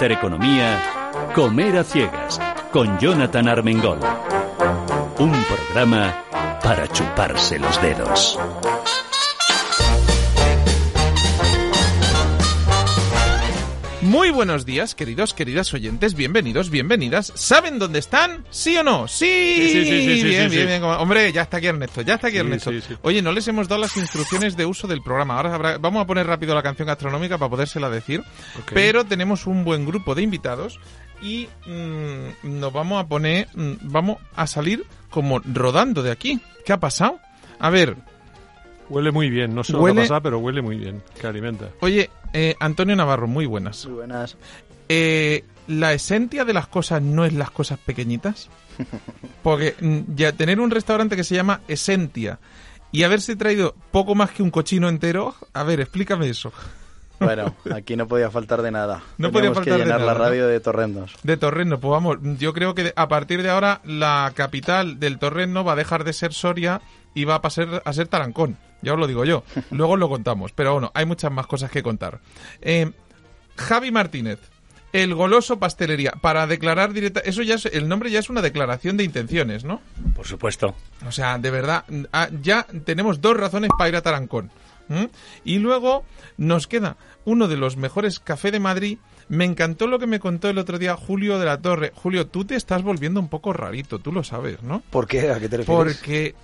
Intereconomía, Comer a Ciegas, con Jonatan Armengol. Un programa para chuparse los dedos. Muy buenos días, queridos, queridas oyentes, bienvenidos, bienvenidas. ¿Saben dónde están? ¿Sí o no? ¡Sí! Sí. Bien. Hombre, ya está aquí Ernesto, ya está aquí. Sí. Oye, no les hemos dado las instrucciones de uso del programa. Ahora vamos a poner rápido la canción gastronómica para podérsela decir. Okay. Pero tenemos un buen grupo de invitados y nos vamos a poner... vamos a salir como rodando de aquí. ¿Qué ha pasado? A ver... Huele muy bien, no sé lo que pasa, pero huele muy bien, que alimenta. Oye, Antonio Navarro, muy buenas. Muy buenas. ¿La esencia de las cosas no es las cosas pequeñitas? Porque ya tener un restaurante que se llama Esencia y haberse traído poco más que un cochino entero, a ver, explícame eso. Bueno, aquí no podía faltar de nada. No podía faltar que llenar de nada, la radio, ¿no? De torrendos. De torrendos, pues vamos, yo creo que a partir de ahora la capital del torrendo va a dejar de ser Soria y va a pasar a ser Tarancón. Ya os lo digo yo, luego os lo contamos. Pero bueno, hay muchas más cosas que contar. Javi Martínez, El Goloso Pastelería, para declarar directa... Eso ya es, el nombre ya es una declaración de intenciones, ¿no? Por supuesto. O sea, de verdad, ya tenemos dos razones para ir a Tarancón. Y luego nos queda uno de los mejores cafés de Madrid. Me encantó lo que me contó el otro día Julio de la Torre. Julio, tú te estás volviendo un poco rarito, tú lo sabes, ¿no? ¿Por qué? ¿A qué te refieres? Porque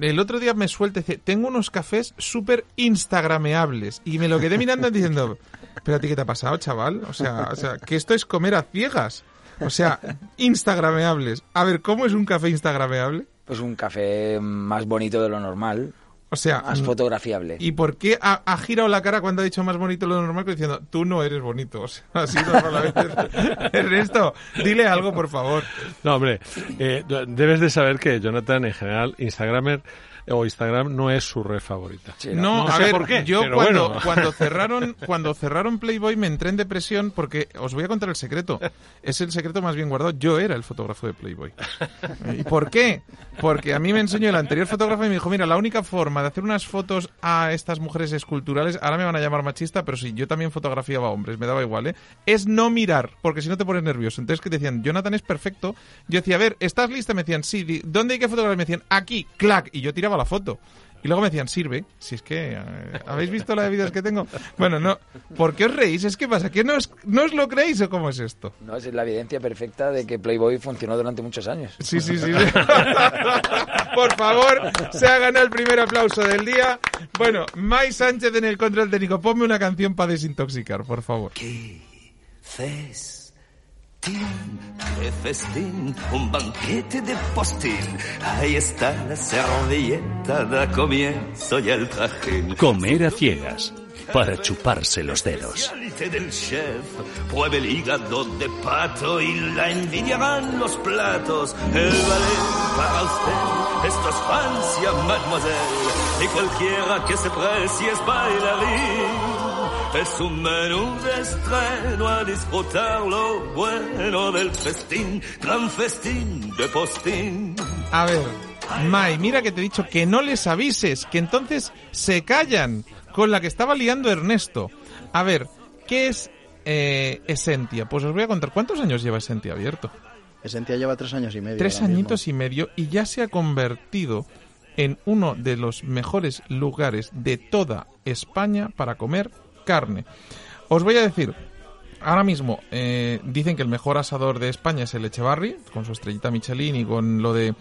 el otro día me suelta y dice, tengo unos cafés súper instagrameables. Y me lo quedé mirando diciendo, pero a ti, ¿qué te ha pasado, chaval? O sea, que esto es comer a ciegas. O sea, instagrameables. A ver, ¿cómo es un café instagrameable? Pues un café más bonito de lo normal. O sea, más fotografiable. ¿Y por qué ha girado la cara cuando ha dicho más bonito lo normal? Que diciendo, tú no eres bonito. O sea, así no solamente. Ernesto, dile algo, por favor. No, hombre, debes de saber que Jonatan, en general, Instagram no es su red favorita. Sí, no, no sé por qué. Yo cuando cerraron Playboy me entré en depresión porque os voy a contar el secreto. Es el secreto más bien guardado. Yo era el fotógrafo de Playboy. ¿Y por qué? Porque a mí me enseñó el anterior fotógrafo y me dijo, mira, la única forma de hacer unas fotos a estas mujeres esculturales, ahora me van a llamar machista, pero sí, yo también fotografiaba hombres, me daba igual, es no mirar, porque si no te pones nervioso. Entonces que te decían, Jonatan es perfecto. Yo decía, a ver, ¿estás lista? Me decían, sí. ¿Dónde hay que fotografiar? Me decían, aquí, clac. Y yo tiraba la foto. Y luego me decían, sirve. Si es que... ¿habéis visto las vidas que tengo? Bueno, no. ¿Por qué os reís? ¿Es que pasa? ¿Que no os lo creéis o cómo es esto? No, es la evidencia perfecta de que Playboy funcionó durante muchos años. Sí. Por favor, se ha ganado el primer aplauso del día. Bueno, Mai Sánchez en el control técnico. Ponme una canción para desintoxicar, por favor. ¿Qué haces? De festín, un banquete de postín. Ahí está la servilleta, da comienzo y el trajín. Comer a ciegas, para chuparse los dedos. Del chef, pruebe el hígado de pato y la envidiarán los platos. El ballet para usted, esto es Francia, mademoiselle. Y cualquiera que se precie es bailarín. Es un menú de estreno a disfrutar lo bueno del festín, gran festín de postín. A ver, Mai, mira que te he dicho que no les avises, que entonces se callan, con la que estaba liando Ernesto. A ver, ¿qué es Esencia? Pues os voy a contar, ¿cuántos años lleva Esencia abierto? Esencia lleva 3 años y medio. 3 añitos y medio y ya se ha convertido en uno de los mejores lugares de toda España para comer carne. Os voy a decir, ahora mismo dicen que el mejor asador de España es el Etxebarri, con su estrellita Michelin y con lo de...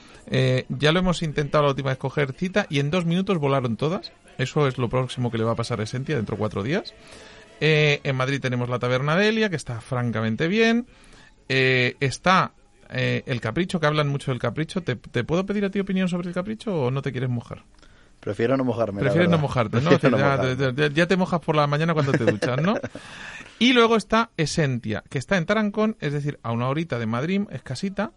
ya lo hemos intentado la última vez coger cita y en 2 minutos volaron todas. Eso es lo próximo que le va a pasar a Esencia dentro de 4 días. En Madrid tenemos la Taberna Delia, que está francamente bien. Está el Capricho, que hablan mucho del Capricho. ¿Te puedo pedir a ti opinión sobre el Capricho o no te quieres mojar? Prefiero no mojarme. Prefieres no mojarte, ¿no? Ya te mojas por la mañana cuando te duchas, ¿no? Y luego está Esencia, que está en Tarancón, es decir, a 1 horita de Madrid, escasita,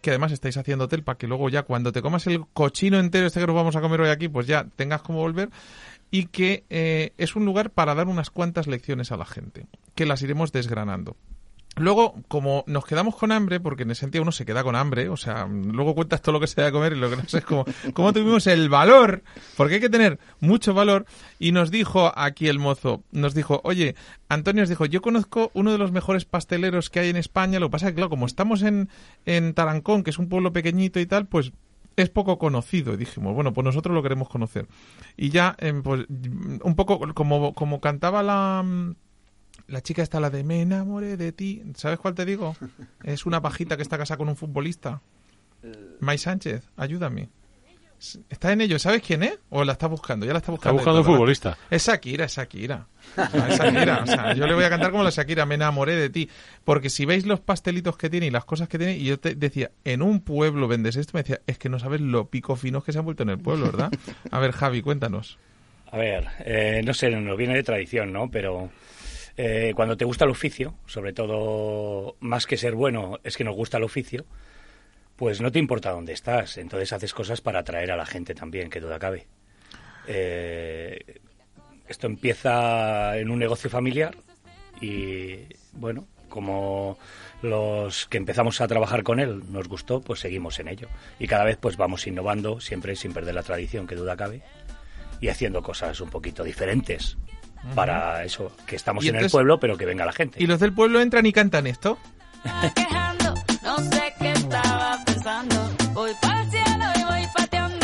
que además estáis haciendo hotel para que luego ya cuando te comas el cochino entero este que nos vamos a comer hoy aquí, pues ya tengas como volver, y que es un lugar para dar unas cuantas lecciones a la gente, que las iremos desgranando. Luego, como nos quedamos con hambre, porque en Esencia uno se queda con hambre, o sea, luego cuentas todo lo que se da a comer y lo que no sé es cómo tuvimos el valor, porque hay que tener mucho valor. Y nos dijo aquí el mozo, nos dijo, oye, Antonio nos dijo, yo conozco uno de los mejores pasteleros que hay en España, lo que pasa es que, claro, como estamos en Tarancón, que es un pueblo pequeñito y tal, pues es poco conocido. Y dijimos, bueno, pues nosotros lo queremos conocer. Y ya, pues, un poco como cantaba la chica esta, la de me enamoré de ti, ¿sabes cuál te digo? Es una pajita que está casada con un futbolista. May Sánchez, ayúdame. ¿Está en ello? ¿Sabes quién es? ¿O la está buscando? Ya la está buscando. Está buscando un futbolista. Es Shakira, es Shakira. Es Shakira. O sea, yo le voy a cantar como la Shakira, me enamoré de ti. Porque si veis los pastelitos que tiene y las cosas que tiene, y yo te decía, en un pueblo vendes esto, me decía, es que no sabes lo pico finos que se han vuelto en el pueblo, ¿verdad? A ver, Javi, cuéntanos. A ver, no sé, nos viene de tradición, ¿no? Pero cuando te gusta el oficio, sobre todo, más que ser bueno, es que nos gusta el oficio, pues no te importa dónde estás, entonces haces cosas para atraer a la gente también, que todo acabe. Esto empieza en un negocio familiar y, bueno, como los que empezamos a trabajar con él nos gustó, pues seguimos en ello. Y cada vez pues vamos innovando, siempre sin perder la tradición, que duda cabe, y haciendo cosas un poquito diferentes. Uh-huh. Para eso, que estamos entonces, en el pueblo, pero que venga la gente. ¿Y los del pueblo entran y cantan esto? No sé qué estabas pensando, voy para el cielo y voy pateando.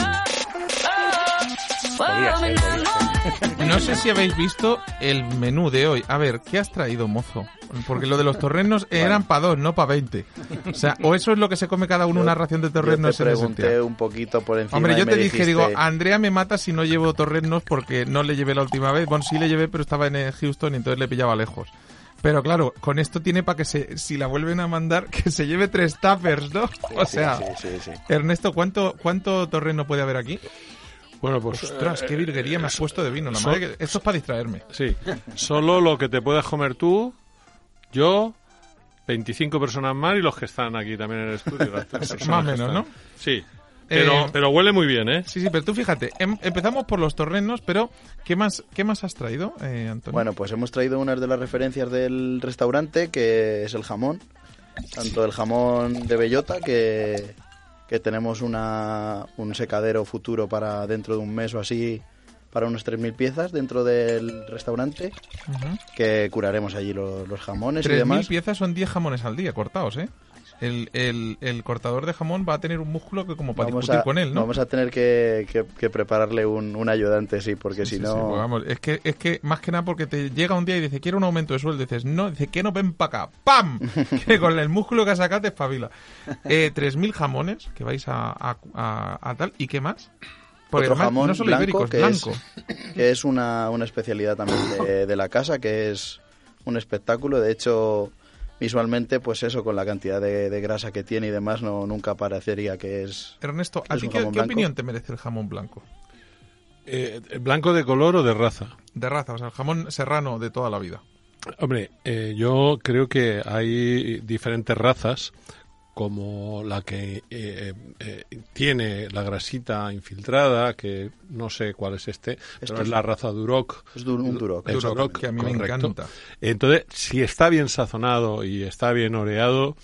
No sé si habéis visto el menú de hoy. A ver, ¿qué has traído, mozo? Porque lo de los torrenos eran para 2, no para 20. O sea, o eso es lo que se come cada uno, una ración de torrenos. Yo te pregunté un poquito por encima. Hombre, yo te dije, digo, Andrea me mata si no llevo torrenos porque no le llevé la última vez. Bueno, sí le llevé, pero estaba en Houston y entonces le pillaba lejos. Pero claro, con esto tiene para que si la vuelven a mandar, que se lleve 3 tuppers, ¿no? Sí, o sea, sí. Ernesto, ¿cuánto torreno puede haber aquí? Bueno, pues... Ostras, qué virguería me has puesto de vino. La madre que... Esto es para distraerme. Sí, solo lo que te puedas comer tú, yo, 25 personas más y los que están aquí también en el estudio. Más o menos, ¿no? Sí. Pero huele muy bien, ¿eh? Sí, pero tú fíjate, empezamos por los torrenos, pero ¿qué más has traído, Antonio? Bueno, pues hemos traído una de las referencias del restaurante, que es el jamón. Tanto el jamón de bellota, que tenemos un secadero futuro para dentro de un mes o así, para unos 3.000 piezas dentro del restaurante, uh-huh, que curaremos allí los jamones y demás. 3.000 piezas son 10 jamones al día cortados, ¿eh? El cortador de jamón va a tener un músculo que como para discutir con él, ¿no? Vamos a tener que prepararle un ayudante, sí, porque sí, si sí, no... Sí, pues vamos, es que más que nada porque te llega un día y dice, quiero un aumento de sueldo, dices, no, dice, que no ven para acá, ¡pam! Que con el músculo que has sacado te espabila. 3.000 jamones que vais a tal, ¿y qué más? Porque otro jamón no solo blanco, ibéricos, que blanco. Que es una especialidad también de la casa, que es un espectáculo, de hecho... Visualmente, pues eso, con la cantidad de grasa que tiene y demás, no nunca parecería que es... Ernesto, ¿a ti qué opinión te merece el jamón blanco? ¿Blanco de color o de raza? De raza, o sea, el jamón serrano de toda la vida. Hombre, yo creo que hay diferentes razas, como la que tiene la grasita infiltrada, que no sé cuál es pero es la raza Duroc. Es un Duroc. Es Duroc, que a mí correcto. Me encanta. Entonces, si está bien sazonado y está bien oreado,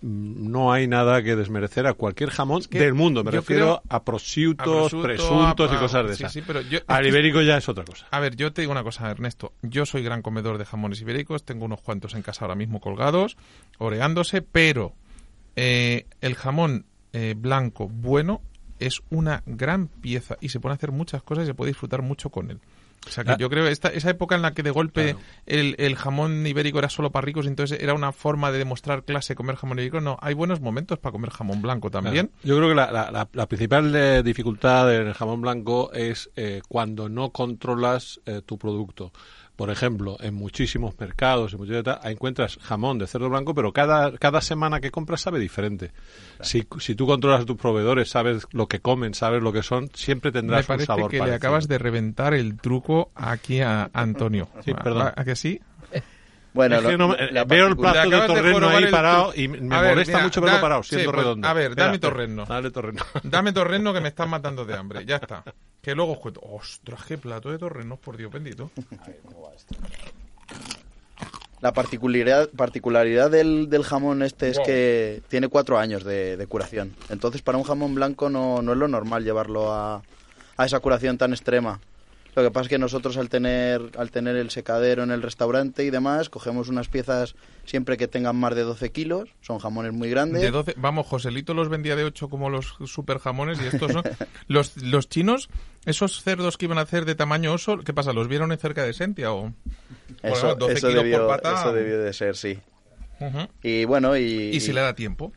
no hay nada que desmerecer a cualquier jamón del mundo. Me refiero a prosciutos, presuntos y cosas de esas. Sí, pero al ibérico ya es otra cosa. A ver, yo te digo una cosa, Ernesto. Yo soy gran comedor de jamones ibéricos. Tengo unos cuantos en casa ahora mismo colgados, oreándose, pero... el jamón blanco bueno es una gran pieza y se pueden hacer muchas cosas y se puede disfrutar mucho con él. O sea, que yo creo que esa época en la que de golpe claro. el jamón ibérico era solo para ricos, entonces era una forma de demostrar clase comer jamón ibérico. No, hay buenos momentos para comer jamón blanco también. Claro. Yo creo que la principal dificultad del jamón blanco es cuando no controlas tu producto. Por ejemplo, en muchísimos mercados encuentras jamón de cerdo blanco, pero cada semana que compras sabe diferente. Claro. Si tú controlas a tus proveedores, sabes lo que comen, sabes lo que son, siempre tendrás un sabor parecido. Me parece que le acabas de reventar el truco aquí a Antonio. Sí, perdón. ¿A que sí? Bueno, es que veo el plato de torreno ahí parado y me molesta mucho verlo parado, siendo redondo. A ver, dame torreno. Dale torreno. Dame torreno que me estás matando de hambre, ya está. Que luego os cuento. ¡Ostras, qué plato de torrenos, por Dios bendito! A ver, ¿cómo va esto? La particularidad del jamón este es que tiene 4 años de curación. Entonces, para un jamón blanco no es lo normal llevarlo a esa curación tan extrema. Lo que pasa es que nosotros al tener el secadero en el restaurante y demás, cogemos unas piezas siempre que tengan más de 12 kilos, son jamones muy grandes. De 12, vamos, Joselito los vendía de 8 como los super jamones y estos son... los chinos, esos cerdos que iban a hacer de tamaño oso, ¿qué pasa? ¿Los vieron en cerca de Esencia o...? Eso, 12 eso, kilos debió, por pata. Eso debió de ser, sí. Uh-huh. Y bueno, ¿Y si le da tiempo?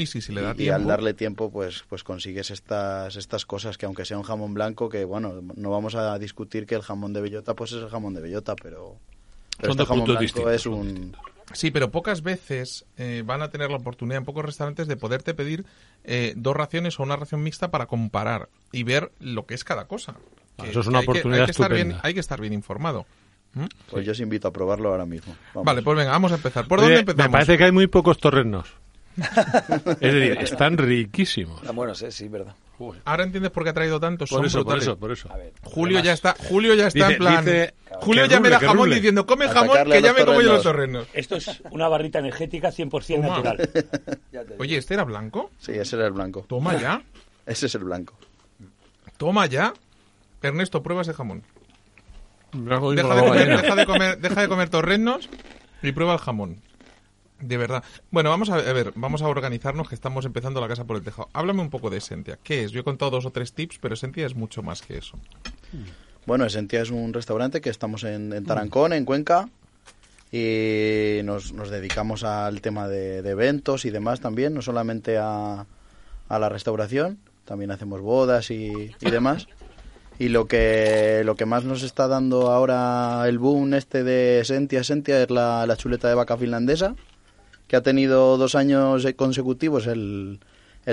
Y si le da tiempo. Y al darle tiempo, pues consigues estas cosas que, aunque sea un jamón blanco, que bueno, no vamos a discutir que el jamón de bellota pues es el jamón de bellota, pero este jamón blanco es un... Sí, pero pocas veces van a tener la oportunidad en pocos restaurantes de poderte pedir 2 raciones o una ración mixta para comparar y ver lo que es cada cosa. Eso es una oportunidad estupenda. Hay que estar bien informado. Pues yo os invito a probarlo ahora mismo. Vamos. Vale, pues venga, vamos a empezar. ¿Por dónde empezamos? Me parece que hay muy pocos torrenos. Es decir, están riquísimos. Están buenos, sí, verdad. Uy. Ahora entiendes por qué ha traído tantos. Por eso. Ver, Julio ya está dice, en plan. Dice, Julio ya me da jamón ruble. Diciendo, come jamón, que ya me como yo los torrenos. Esto es una barrita energética 100% natural. Oye, ¿este era blanco? Sí, ese era el blanco. Toma ya. Ese es el blanco. Toma ya. Ernesto, prueba ese jamón. Deja de comer torrenos y prueba el jamón. De verdad. Bueno, vamos a organizarnos, que estamos empezando la casa por el tejado. Háblame un poco de Esencia. ¿Qué es? Yo he contado 2 o 3 tips, pero Esencia es mucho más que eso. Bueno, Esencia es un restaurante que estamos en Tarancón, en Cuenca, y nos dedicamos al tema de eventos y demás también, no solamente a la restauración, también hacemos bodas y demás. Y lo que más nos está dando ahora el boom este de Esencia es la chuleta de vaca finlandesa, que ha tenido 2 años consecutivos el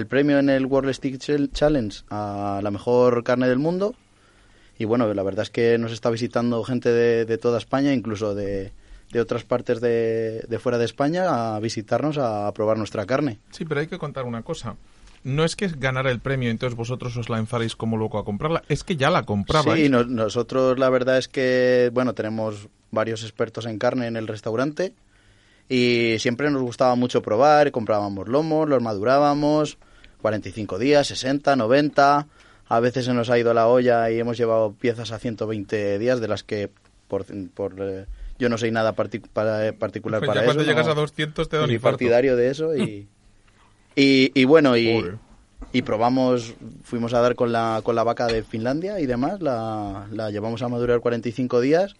premio en el World Steak Challenge a la mejor carne del mundo. Y bueno, la verdad es que nos está visitando gente de toda España, incluso de otras partes de fuera de España, a visitarnos, a probar nuestra carne. Sí, pero hay que contar una cosa. No es que ganara el premio, entonces vosotros os lanzaréis como loco a comprarla. Es que ya la comprabais. Sí, nosotros la verdad es que, bueno, tenemos varios expertos en carne en el restaurante. Y siempre nos gustaba mucho probar, comprábamos lomos, los madurábamos, 45 días, 60, 90, a veces se nos ha ido la olla y hemos llevado piezas a 120 días, de las que por yo no soy nada particular pues para eso. Ya cuando llegas a 200 te da un infarto. Partidario de eso y bueno, y probamos, fuimos a dar con la vaca de Finlandia y demás, la llevamos a madurar 45 días.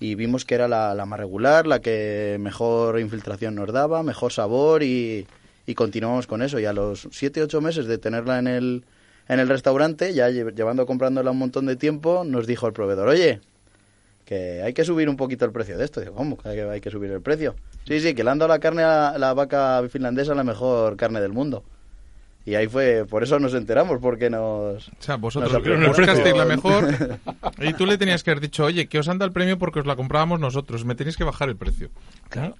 Y vimos que era la más regular, la que mejor infiltración nos daba, mejor sabor y continuamos con eso. Y a los 7-8 meses de tenerla en el restaurante, ya llevando comprándola un montón de tiempo, nos dijo el proveedor, oye, que hay que subir un poquito el precio de esto. Digo, ¿cómo? ¿Hay que subir el precio? Sí, que le han dado la carne a la vaca finlandesa, la mejor carne del mundo. Y ahí fue, por eso nos enteramos, porque nos... O sea, vosotros buscasteis la mejor y tú le tenías que haber dicho, oye, que os han dado el premio porque os la comprábamos nosotros, me tenéis que bajar el precio. Claro.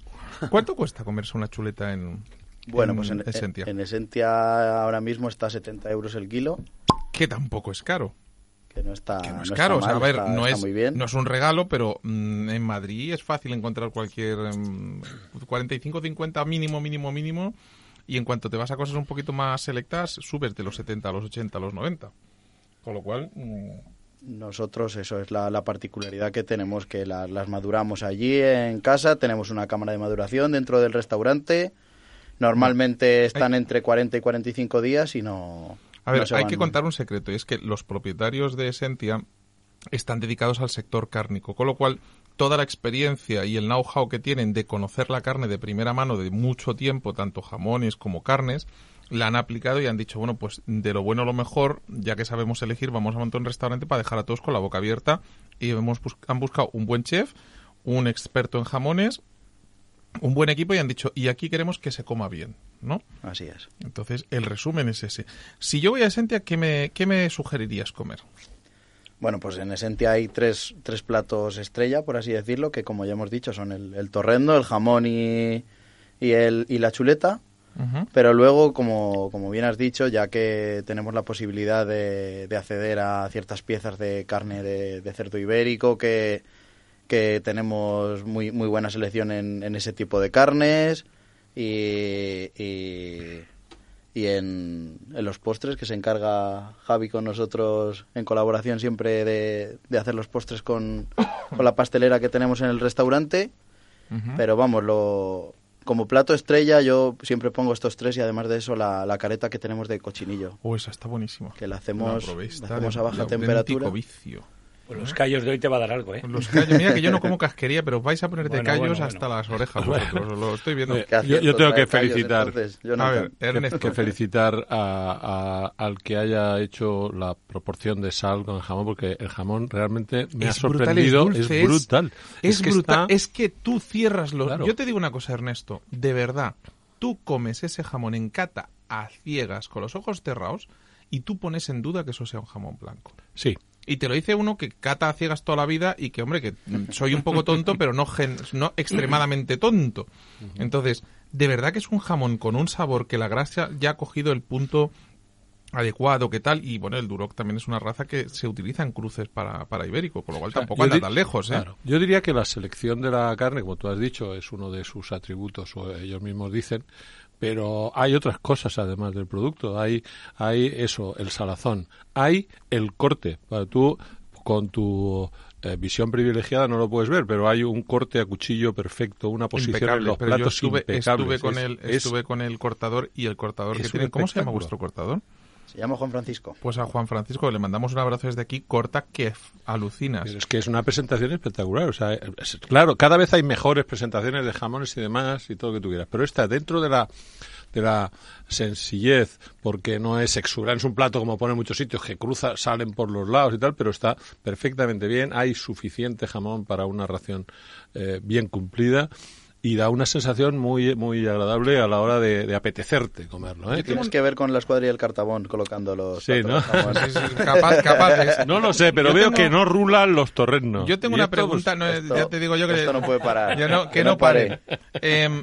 ¿Cuánto cuesta comerse una chuleta en Esencia? En Esencia ahora mismo está a 70 euros el kilo. Que tampoco es caro. Que no está caro. No es un regalo, pero en Madrid es fácil encontrar cualquier 45, 50 mínimo. Y en cuanto te vas a cosas un poquito más selectas, subes de los 70 a los 80 a los 90. Con lo cual... Nosotros, eso es la particularidad que tenemos, que las maduramos allí en casa. Tenemos una cámara de maduración dentro del restaurante. Normalmente están entre 40 y 45 días y no... A ver, hay que contar un secreto, y es que los propietarios de Esencia están dedicados al sector cárnico, con lo cual... Toda la experiencia y el know-how que tienen de conocer la carne de primera mano de mucho tiempo, tanto jamones como carnes, la han aplicado y han dicho, bueno, pues de lo bueno a lo mejor, ya que sabemos elegir, vamos a montar un restaurante para dejar a todos con la boca abierta. Y han buscado un buen chef, un experto en jamones, un buen equipo y han dicho, y aquí queremos que se coma bien, ¿no? Así es. Entonces, el resumen es ese. Si yo voy a Esencia, ¿qué me sugerirías comer? Bueno, pues en Esencia hay tres platos estrella, por así decirlo, que como ya hemos dicho son el torrendo, el jamón y la chuleta. Uh-huh. Pero luego, como bien has dicho, ya que tenemos la posibilidad de acceder a ciertas piezas de carne de cerdo ibérico, que que tenemos muy muy buena selección en ese tipo de carnes y en los postres, que se encarga Javi con nosotros en colaboración siempre de hacer los postres con la pastelera que tenemos en el restaurante. Uh-huh. Pero vamos, como plato estrella yo siempre pongo estos tres, y además de eso la careta que tenemos de cochinillo. Oh, esa está buenísima. Que la hacemos a baja temperatura. Vicio. Pues los callos de hoy te va a dar algo, ¿eh? Los callos, mira que yo no como casquería, pero vais a ponerte callos hasta las orejas vosotros, lo estoy viendo. Yo tengo que felicitar, callos, a ver, Ernesto, que felicitar al que haya hecho la proporción de sal con el jamón, porque el jamón realmente me ha sorprendido, brutal, es brutal. Es que tú cierras los... Claro. Yo te digo una cosa, Ernesto, de verdad, tú comes ese jamón en cata a ciegas, con los ojos cerrados, y tú pones en duda que eso sea un jamón blanco. Sí. Y te lo dice uno que cata a ciegas toda la vida y que, hombre, que soy un poco tonto, pero no extremadamente tonto. Entonces, de verdad que es un jamón con un sabor que la grasa ya ha cogido el punto adecuado, ¿qué tal? Y bueno, el Duroc también es una raza que se utiliza en cruces para ibérico, con lo cual tampoco anda tan lejos, ¿eh? Claro. Yo diría que la selección de la carne, como tú has dicho, es uno de sus atributos, o ellos mismos dicen, pero hay otras cosas además del producto. Hay eso, el salazón, hay el corte. Tú, con tu visión privilegiada, no lo puedes ver, pero hay un corte a cuchillo perfecto, una posición impecable, en los platos impecables. Estuve con el cortador, y el cortador que tiene... ¿Cómo se llama vuestro cortador? Se llama Juan Francisco. Pues a Juan Francisco le mandamos un abrazo desde aquí. Corta que alucinas. Pero es que es una presentación espectacular. O sea, claro, cada vez hay mejores presentaciones de jamones y demás y todo lo que tú quieras. Pero esta, dentro de la sencillez, porque no es exuberante, es un plato como pone en muchos sitios, que salen por los lados y tal, pero está perfectamente bien. Hay suficiente jamón para una ración bien cumplida. Y da una sensación muy muy agradable a la hora de apetecerte comerlo, ¿eh? Tienes que ver con la escuadrilla del Cartabón colocando los... Sí, ¿no? Capaces. No lo sé, pero yo veo que no rulan los torrenos. Yo tengo una pregunta, ya te digo yo que... Esto no puede parar. Que no pare.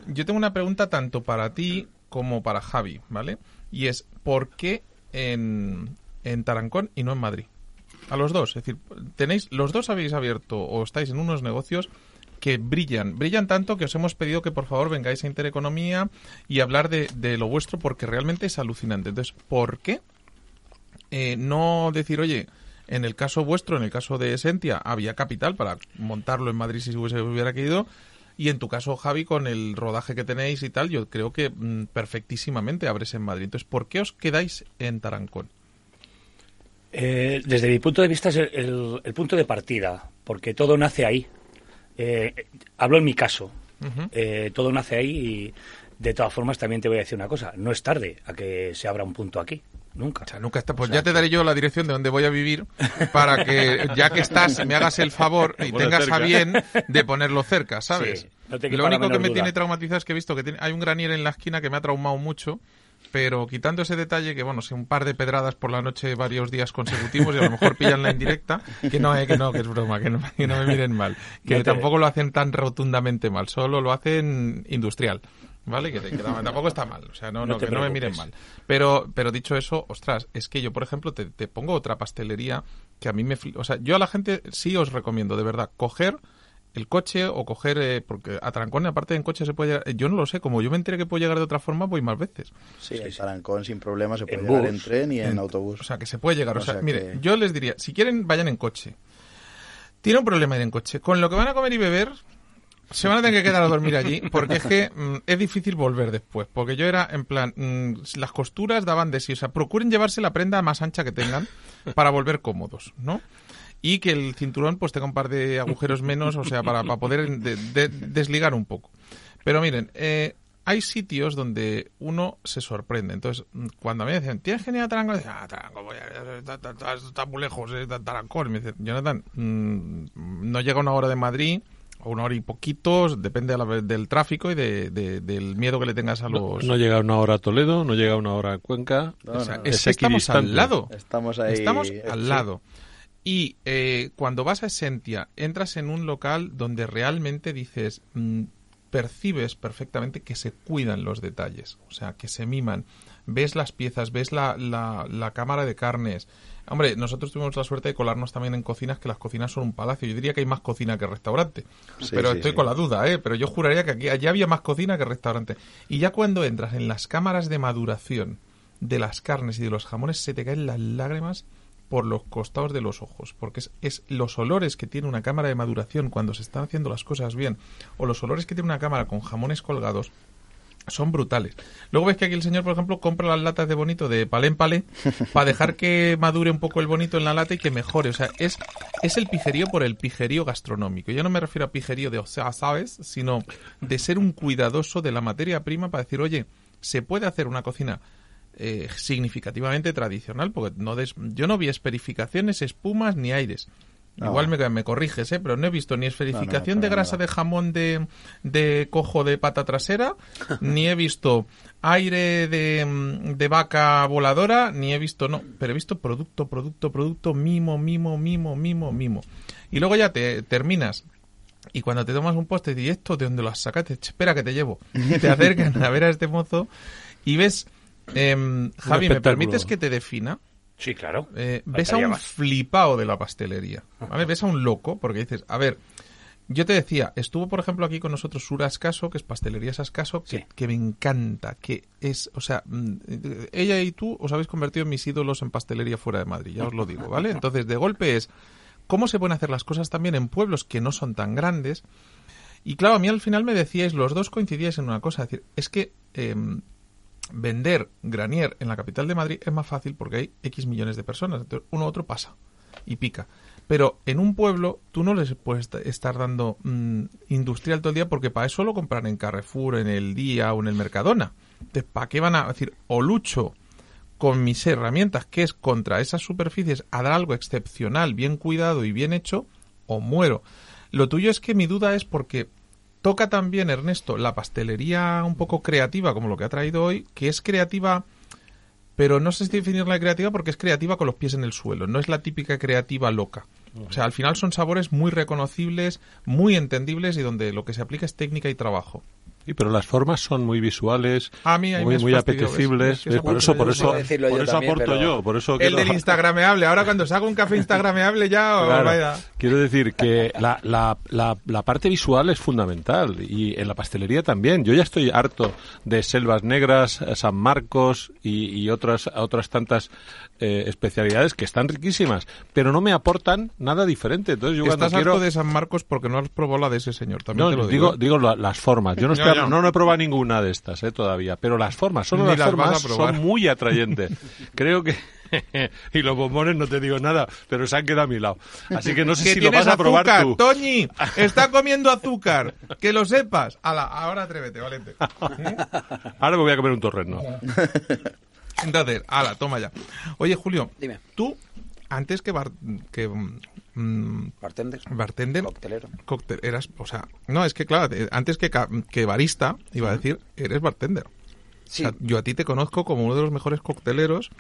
Yo tengo una pregunta tanto para ti como para Javi, ¿vale? Y es, ¿por qué en Tarancón y no en Madrid? A los dos, es decir, los dos habéis abierto o estáis en unos negocios que brillan tanto que os hemos pedido que por favor vengáis a Intereconomía y hablar de lo vuestro, porque realmente es alucinante. Entonces, ¿por qué no decir, oye, en el caso vuestro, en el caso de Esencia, había capital para montarlo en Madrid si hubiera querido, y en tu caso, Javi, con el rodaje que tenéis y tal, yo creo que perfectísimamente abres en Madrid? Entonces, ¿por qué os quedáis en Tarancón? Desde mi punto de vista es el punto de partida, porque todo nace ahí. Hablo en mi caso. Uh-huh. Todo nace ahí, y de todas formas también te voy a decir una cosa: no es tarde a que se abra un punto aquí. Nunca. O sea, nunca está. Pues ya te daré yo la dirección de donde voy a vivir para que, ya que estás, me hagas el favor y tengas cerca. A bien de ponerlo cerca, ¿sabes? Sí, lo único que me tiene traumatizado es que he visto que hay un Granier en la esquina que me ha traumado mucho. Pero quitando ese detalle, que bueno, si un par de pedradas por la noche varios días consecutivos y a lo mejor pillan la indirecta, que es broma, que no me miren mal. Que tampoco lo hacen tan rotundamente mal, solo lo hacen industrial, ¿vale? Que tampoco está mal, o sea, no me miren mal. Pero dicho eso, ostras, es que yo, por ejemplo, te pongo otra pastelería que a mí o sea, yo a la gente sí os recomiendo, de verdad, coger el coche o coger... porque a Tarancón, aparte, en coche se puede llegar... yo no lo sé, como yo me enteré que puedo llegar de otra forma, voy más veces. Sí, a Tarancón sin problema se puede llegar en tren y en autobús. O sea, que se puede llegar. O sea que... mire, yo les diría, si quieren, vayan en coche. Tiene un problema ir en coche. Con lo que van a comer y beber, se van a tener que quedar a dormir allí, porque es que es difícil volver después. Porque yo era, en plan, las costuras daban de sí. O sea, procuren llevarse la prenda más ancha que tengan para volver cómodos, ¿no? Y que el cinturón pues tenga un par de agujeros menos, o sea, para poder desligar un poco. Pero miren, hay sitios donde uno se sorprende. Entonces, cuando a mí me dicen, ¿tienes genial Tarancón? Dicen, Tarancón, está muy lejos, Tarancón. Me dicen, Jonatan, no llega una hora de Madrid, o una hora y poquitos, depende del tráfico y del miedo que le tengas a los... No llega una hora a Toledo, no llega una hora a Cuenca. No, o sea, no. Es estamos al lado. Estamos ahí. Estamos al lado. Y cuando vas a Esencia, entras en un local donde realmente dices, percibes perfectamente que se cuidan los detalles, o sea, que se miman. Ves las piezas, ves la cámara de carnes, Hombre, nosotros tuvimos la suerte de colarnos también en cocinas, que las cocinas son un palacio. Yo diría que hay más cocina que restaurante, pero estoy con la duda, pero yo juraría que allí había más cocina que restaurante. Y ya cuando entras en las cámaras de maduración de las carnes y de los jamones, se te caen las lágrimas por los costados de los ojos, porque es los olores que tiene una cámara de maduración cuando se están haciendo las cosas bien, o los olores que tiene una cámara con jamones colgados, son brutales. Luego ves que aquí el señor, por ejemplo, compra las latas de bonito de palé en palé para dejar que madure un poco el bonito en la lata y que mejore. O sea, es el pijerío por el pijerío gastronómico. Yo no me refiero a pijerío de, o sea, sabes, sino de ser un cuidadoso de la materia prima para decir, oye, se puede hacer una cocina significativamente tradicional, porque yo no vi esferificaciones, espumas ni aires. No. Igual me corriges, pero no he visto ni esferificación de grasa de jamón de cojo de pata trasera, ni he visto aire de vaca voladora, ni he visto, pero he visto producto, mimo. Y luego ya te terminas. Y cuando te tomas un postre, y esto, ¿de dónde lo has sacado? Espera que te llevo. Y te acercan a ver a este mozo y ves... Javi, ¿me permites que te defina? Sí, claro. Ves a un flipao de la pastelería, ¿vale? Ves a un loco, porque dices, a ver, yo te decía, estuvo por ejemplo aquí con nosotros Sura Ascaso, que es Pastelería Ascaso, que me encanta, que es, o sea, ella y tú os habéis convertido en mis ídolos en pastelería fuera de Madrid, ya os lo digo, ¿vale? Entonces, de golpe es, ¿cómo se pueden hacer las cosas también en pueblos que no son tan grandes? Y claro, a mí al final me decíais, los dos coincidíais en una cosa, es decir, es que... vender Granier en la capital de Madrid es más fácil porque hay X millones de personas. Entonces, uno u otro pasa y pica. Pero en un pueblo, tú no les puedes estar dando industrial todo el día, porque para eso lo compran en Carrefour, en el Día o en el Mercadona. Entonces, ¿para qué van a decir, o lucho con mis herramientas, que es contra esas superficies, a dar algo excepcional, bien cuidado y bien hecho, o muero? Lo tuyo es que mi duda es porque... toca también, Ernesto, la pastelería un poco creativa, como lo que ha traído hoy, que es creativa, pero no sé si definirla de creativa porque es creativa con los pies en el suelo, no es la típica creativa loca. O sea, al final son sabores muy reconocibles, muy entendibles y donde lo que se aplica es técnica y trabajo. Sí, pero las formas son muy visuales, muy apetecibles, por eso también, aporto yo. Por eso el del instagrameable, ahora cuando saco un café instagrameable ya... Claro, vaya. Quiero decir que la parte visual es fundamental y en la pastelería también. Yo ya estoy harto de Selvas Negras, San Marcos y otras tantas especialidades que están riquísimas, pero no me aportan nada diferente. Entonces, yo ¿estás harto de San Marcos porque no has probado la de ese señor? También no, te lo digo las formas. Yo no he probado ninguna de estas todavía, pero las formas, son muy atrayentes. Creo que... y los bombones no te digo nada, pero se han quedado a mi lado. Así que no sé si lo vas a probar azúcar, tú. Toñi, está comiendo azúcar, que lo sepas. Ahora atrévete, Valente. Ahora me voy a comer un torreno. Entonces, toma ya. Oye, Julio, dime. Tú, antes bartender, cóctel, eras, o sea, no, es que claro, antes que barista, iba a decir, eres bartender. Sí. O sea, yo a ti te conozco como uno de los mejores cocteleros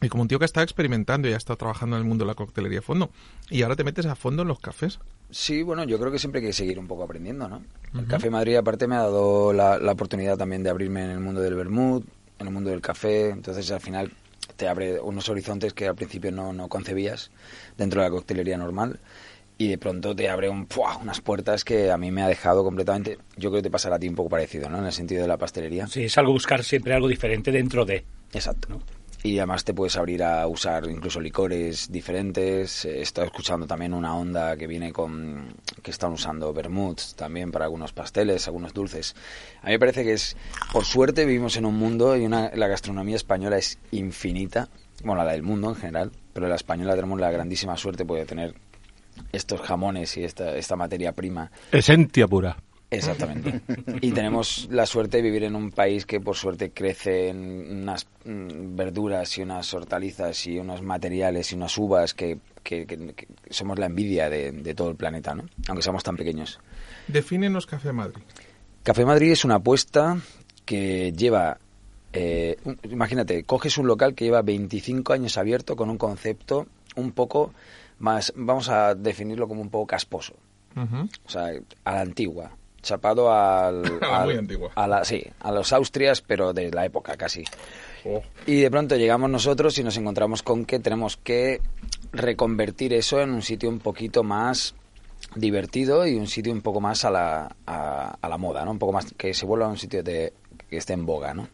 y como un tío que ha estado experimentando y ha estado trabajando en el mundo de la coctelería a fondo. Y ahora te metes a fondo en los cafés. Sí, bueno, yo creo que siempre hay que seguir un poco aprendiendo, ¿no? El Café Madrid, aparte, me ha dado la oportunidad también de abrirme en el mundo del vermut, en el mundo del café, entonces al final... te abre unos horizontes que al principio no concebías dentro de la coctelería normal y de pronto te abre unas puertas que a mí me ha dejado completamente. Yo creo que te pasará a ti un poco parecido, ¿no? En el sentido de la pastelería. Sí, es algo buscar siempre algo diferente dentro de... Exacto, ¿no? Y además te puedes abrir a usar incluso licores diferentes. He estado escuchando también una onda que viene con... que están usando vermuts también para algunos pasteles, algunos dulces. A mí me parece que es... por suerte vivimos en un mundo y la gastronomía española es infinita. Bueno, la del mundo en general, pero la española tenemos la grandísima suerte de tener estos jamones y esta materia prima. Esencia pura. Exactamente. Y tenemos la suerte de vivir en un país que, por suerte, crece en unas verduras y unas hortalizas y unos materiales y unas uvas que somos la envidia de todo el planeta, ¿no? Aunque seamos tan pequeños. Defínenos Café Madrid. Café Madrid es una apuesta que lleva... imagínate, coges un local que lleva 25 años abierto con un concepto un poco más... vamos a definirlo como un poco casposo. Uh-huh. O sea, a la antigua. Chapado a la, muy antigua. A los austrias, pero de la época casi. Y de pronto llegamos nosotros y nos encontramos con que tenemos que reconvertir eso en un sitio un poquito más divertido y un sitio un poco más a la moda, ¿no? Un poco más que se vuelva a un sitio que esté en boga, ¿no?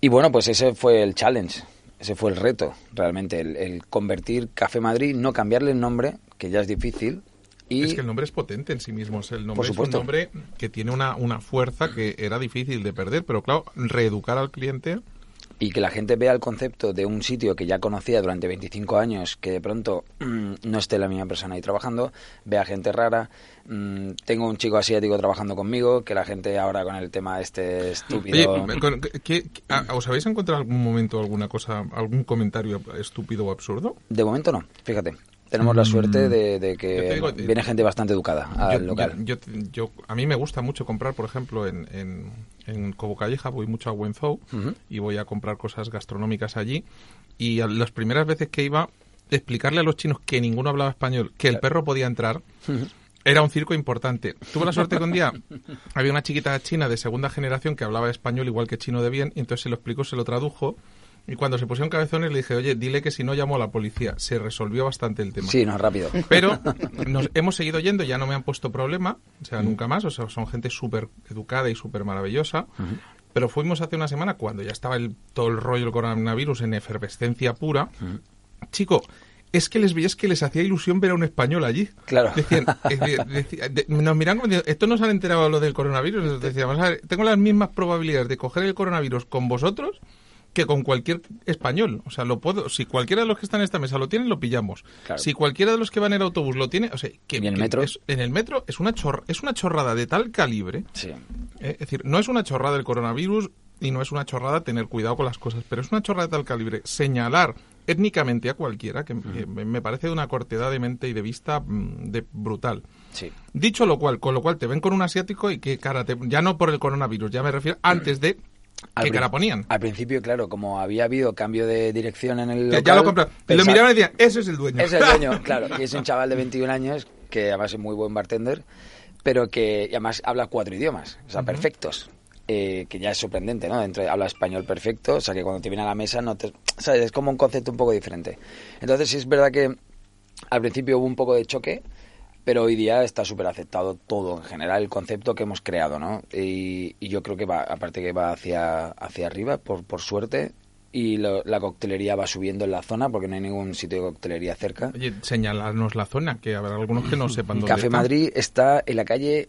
Y bueno, pues ese fue el challenge, ese fue el reto, realmente, el convertir Café Madrid, no cambiarle el nombre, que ya es difícil. Y es que el nombre es potente en sí mismo, el nombre es un nombre que tiene una fuerza que era difícil de perder, pero claro, reeducar al cliente. Y que la gente vea el concepto de un sitio que ya conocía durante 25 años, que de pronto no esté la misma persona ahí trabajando, vea gente rara. Tengo un chico asiático trabajando conmigo, que la gente ahora con el tema este estúpido... Oye, ¿os habéis encontrado en algún momento alguna cosa, algún comentario estúpido o absurdo? De momento no, fíjate. Tenemos la suerte de que digo, viene gente bastante educada al local. Yo a mí me gusta mucho comprar, por ejemplo, en Cobocalleja voy mucho a Wenzhou y voy a comprar cosas gastronómicas allí. Y las primeras veces que iba, explicarle a los chinos que ninguno hablaba español, que el perro podía entrar, era un circo importante. Tuve la suerte que un día había una chiquita china de segunda generación que hablaba español igual que chino de bien, y entonces se lo explicó, se lo tradujo. Y cuando se pusieron cabezones le dije, oye, dile que si no llamo a la policía. Se resolvió bastante el tema. Sí, no, rápido. Pero nos hemos seguido yendo, ya no me han puesto problema, o sea, nunca más. O sea, son gente súper educada y súper maravillosa. Uh-huh. Pero fuimos hace una semana, cuando ya estaba todo el rollo del coronavirus en efervescencia pura. Uh-huh. Chico, es que les hacía ilusión ver a un español allí. Claro. Decían, nos miran como, esto no se han enterado lo del coronavirus. Nos decíamos, a ver, tengo las mismas probabilidades de coger el coronavirus con vosotros que con cualquier español, o sea, si cualquiera de los que están en esta mesa lo tienen, lo pillamos. Claro. Si cualquiera de los que van en el autobús lo tiene, o sea, en el metro es una chorrada de tal calibre. Sí. Es decir, no es una chorrada el coronavirus y no es una chorrada tener cuidado con las cosas, pero es una chorrada de tal calibre señalar étnicamente a cualquiera que me parece de una cortedad de mente y de vista brutal. Sí. Dicho lo cual, con lo cual te ven con un asiático y qué cara ya no por el coronavirus, ya me refiero antes de ¿qué cara ponían? Al principio, claro, como había habido cambio de dirección en el local... Ya lo compraron. Lo miraban y decían, ese es el dueño. Ese es el dueño, claro. Y es un chaval de 21 años, que además es muy buen bartender, pero que además habla 4 idiomas, o sea, perfectos. Que ya es sorprendente, ¿no? Habla español perfecto, o sea, que cuando te viene a la mesa no te... ¿Sabes? Es como un concepto un poco diferente. Entonces, sí es verdad que al principio hubo un poco de choque, pero hoy día está súper aceptado todo, en general, el concepto que hemos creado, ¿no? Y yo creo que va hacia arriba, por suerte, y la coctelería va subiendo en la zona, porque no hay ningún sitio de coctelería cerca. Oye, señalarnos la zona, que habrá algunos que no sepan dónde está. Café Madrid está en la calle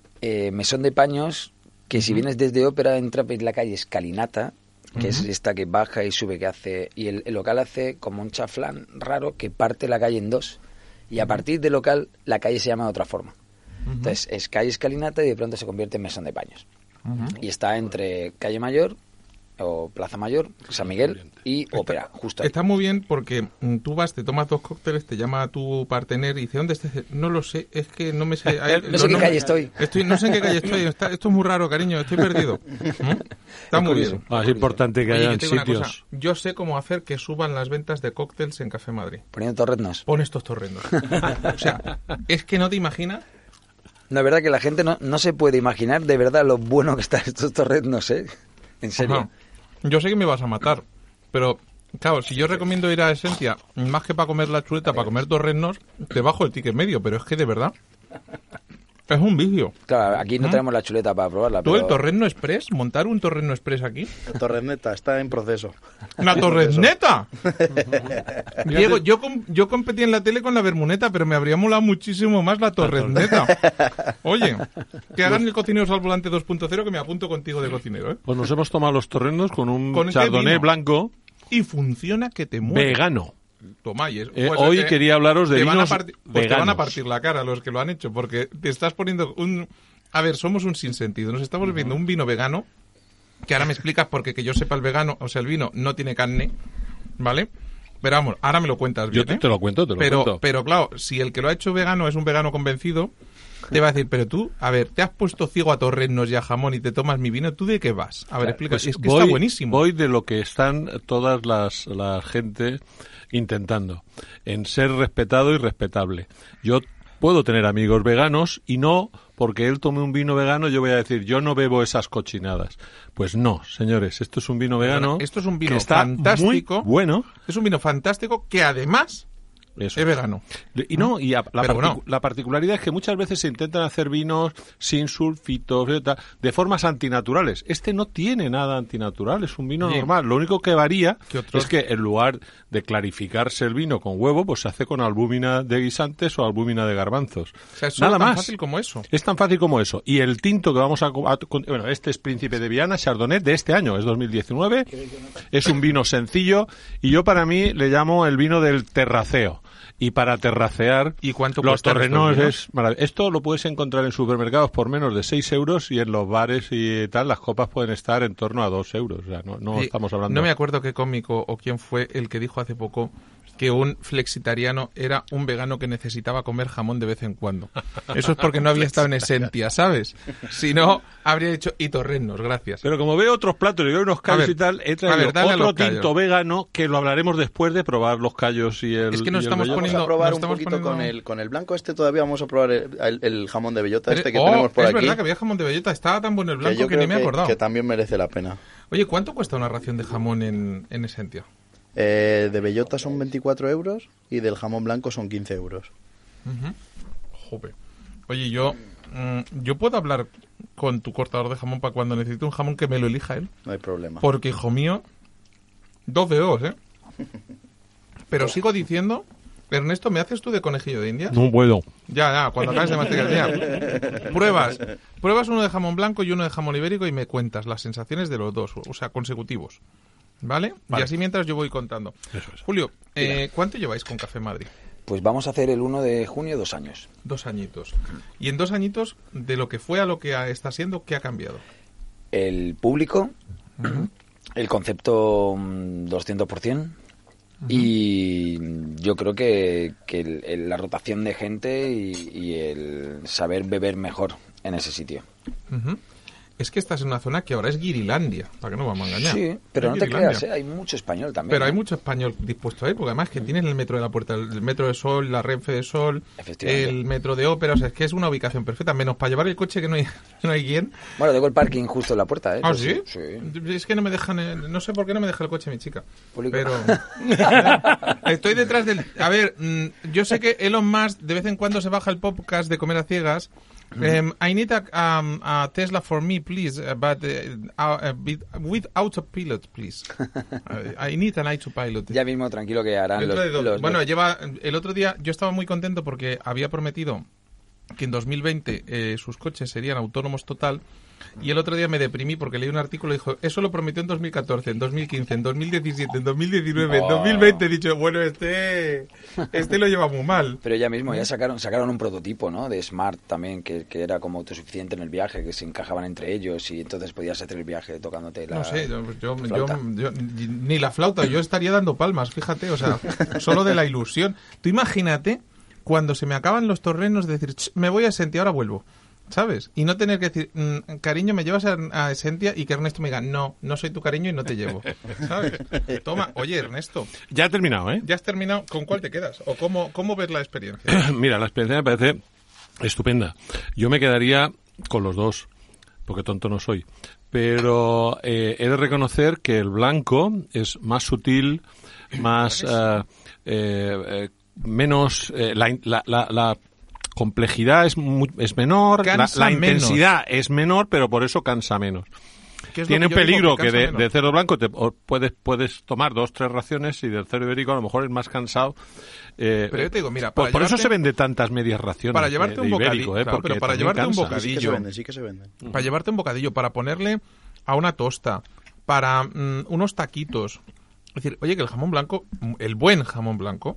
Mesón de Paños, que si vienes desde Ópera, entras en la calle Escalinata, que es esta que baja y sube, que hace... Y el local hace como un chaflán raro que parte la calle en dos. Y a partir del local, la calle se llama de otra forma. Entonces, es calle Escalinata y de pronto se convierte en Mesón de Paños. Y está entre calle Mayor, o Plaza Mayor, San Miguel y Ópera, justo ahí. Está muy bien porque tú vas, te tomas 2 cócteles, te llama a tu partner y dice, ¿dónde estás? No lo sé, es que no me sé... no sé en qué calle estoy. No sé en qué calle estoy. Esto es muy raro, cariño, estoy perdido. Está muy bien. Es importante que haya sitios. Yo sé cómo hacer que suban las ventas de cócteles en Café Madrid. Poniendo torreznos. Pon estos torreznos. O sea, es que no te imaginas... No, es verdad que la gente no se puede imaginar de verdad lo bueno que están estos torreznos, ¿eh? En serio. Ajá. Yo sé que me vas a matar, pero claro, si yo recomiendo ir a Esencia, más que para comer la chuleta, para comer torreznos, te bajo el ticket medio, pero es que de verdad es un vicio. Claro, aquí no tenemos la chuleta para probarla. ¿Tú el torrezno express? ¿Montar un torrezno express aquí? La torrezneta, está en proceso. ¡La torrezneta! Diego, yo competí en la tele con la bermuneta, pero me habría molado muchísimo más la torrezneta. Oye, que hagan el Cocineros al Volante 2.0, que me apunto contigo de cocinero, ¿eh? Pues nos hemos tomado los torreznos con un chardonnay blanco. Y funciona que te mueres. Vegano. Tomáis. Pues hoy quería hablaros de vinos veganos. Te van a partir la cara los que lo han hecho, porque te estás poniendo un... A ver, somos un sinsentido. Nos estamos bebiendo un vino vegano, que ahora me explicas porque que yo sepa el vegano, o sea, el vino no tiene carne, ¿vale? Pero vamos, ahora me lo cuentas bien. Yo te lo cuento, te lo cuento. Pero claro, si el que lo ha hecho vegano es un vegano convencido, te va a decir, pero tú, a ver, te has puesto ciego a torreznos y a jamón y te tomas mi vino, ¿tú de qué vas? A ver, explica, pues es que está buenísimo. Voy de lo que están todas las gente intentando, en ser respetado y respetable. Yo puedo tener amigos veganos y no... porque él tome un vino vegano, yo voy a decir, yo no bebo esas cochinadas. Pues no, señores, esto es un vino vegano. Esto es un vino que está fantástico, muy bueno. Es un vino fantástico que además es vegano. Y no, y la particularidad es que muchas veces se intentan hacer vinos sin sulfitos, de formas antinaturales. Este no tiene nada antinatural, es un vino normal. Lo único que varía es que en lugar de clarificarse el vino con huevo, pues se hace con albúmina de guisantes o albúmina de garbanzos. O sea, nada más. Es tan fácil como eso. Es tan fácil como eso. Y el tinto que vamos a bueno, este es Príncipe de Viana, Chardonnay, de este año, es 2019. Es un vino sencillo y yo para mí le llamo el vino del terraceo. Y para terracear, ¿y cuánto los torrenos es maravilloso? Esto lo puedes encontrar en supermercados por menos de 6 euros y en los bares y tal, las copas pueden estar en torno a 2 euros. O sea, no estamos hablando... No me acuerdo qué cómico o quién fue el que dijo hace poco que un flexitariano era un vegano que necesitaba comer jamón de vez en cuando. Eso es porque no había estado en Esencia, ¿sabes? Si no, habría hecho y torrenos, gracias. Pero como veo otros platos y veo unos callos y tal, he traído otro tinto vegano que lo hablaremos después de probar los callos y el... Es que no estamos poniendo... Vamos a probar un poquito poniendo... con el blanco este todavía vamos a probar el jamón de bellota este que tenemos por aquí. Es verdad que había jamón de bellota, estaba tan bueno el blanco que ni me he acordado. Que también merece la pena. Oye, ¿cuánto cuesta una ración de jamón en Esencia? De bellota son 24 euros y del jamón blanco son 15 euros. Uh-huh. Joder. Oye, yo puedo hablar con tu cortador de jamón para cuando necesite un jamón que me lo elija él. No hay problema. Porque, hijo mío, 2 dedos, ¿eh? Pero sigo diciendo, Ernesto, ¿me haces tú de conejillo de India? No puedo. Ya, cuando acabes de masticar, ya. Pruebas uno de jamón blanco y uno de jamón ibérico y me cuentas las sensaciones de los dos, o sea, consecutivos. ¿Vale? Y así mientras yo voy contando. Es. Julio, ¿cuánto lleváis con Café Madrid? Pues vamos a hacer el 1 de junio 2 años. 2 añitos. Y en 2 añitos, de lo que fue a lo que está siendo, ¿qué ha cambiado? El público, uh-huh. El concepto 200%, uh-huh. Y yo creo que la rotación de gente y el saber beber mejor en ese sitio. Uh-huh. Es que estás en una zona que ahora es Guirilandia, para que no vamos a engañar. Sí, pero no te creas, hay mucho español también. Pero hay mucho español dispuesto a ir, porque además que tienes el metro de la Puerta, el metro de Sol, la Renfe de Sol, el metro de Ópera, o sea, es que es una ubicación perfecta, menos para llevar el coche que no hay quien. Bueno, tengo el parking justo en la puerta, ¿eh? ¿Ah, sí? Sí. Es que no me dejan, no sé por qué no me deja el coche mi chica. Público. Pero estoy detrás del... A ver, yo sé que Elon Musk de vez en cuando se baja el podcast de Comer a Ciegas. I need a Tesla for me, please, but a bit with autopilot, please. I need an autopilot. Ya mismo, tranquilo, que harán los... Bueno, lleva... El otro día yo estaba muy contento porque había prometido que en 2020 sus coches serían autónomos total. Y el otro día me deprimí porque leí un artículo y dijo, eso lo prometió en 2014, en 2015, en 2017, en 2019, en 2020. He dicho, bueno, este lo lleva muy mal. Pero ya mismo, ya sacaron un prototipo, ¿no? De Smart también, que era como autosuficiente en el viaje, que se encajaban entre ellos y entonces podías hacer el viaje tocándote la... No sé, yo ni la flauta, yo estaría dando palmas, fíjate, o sea, solo de la ilusión. Tú imagínate cuando se me acaban los torrenos de decir, me voy a Esencia, ahora vuelvo. ¿Sabes? Y no tener que decir, cariño, me llevas a Esencia, y que Ernesto me diga, no soy tu cariño y no te llevo. ¿Sabes? Toma, oye, Ernesto. Ya he terminado, ¿eh? Ya has terminado. ¿Con cuál te quedas? ¿O cómo ves la experiencia? Mira, la experiencia me parece estupenda. Yo me quedaría con los dos, porque tonto no soy. Pero he de reconocer que el blanco es más sutil, más... menos... la complejidad es menor, la intensidad es menor, pero por eso cansa menos. Tiene un peligro que de cerdo blanco te puedes tomar 2-3 raciones y del cerdo ibérico a lo mejor es más cansado. Pero yo te digo, mira, por eso se vende tantas medias raciones. Para llevarte un bocadillo, claro, pero para llevarte un bocadillo, sí que se venden. Para llevarte un bocadillo, para ponerle a una tosta, para unos taquitos. Es decir, oye, que el jamón blanco, el buen jamón blanco,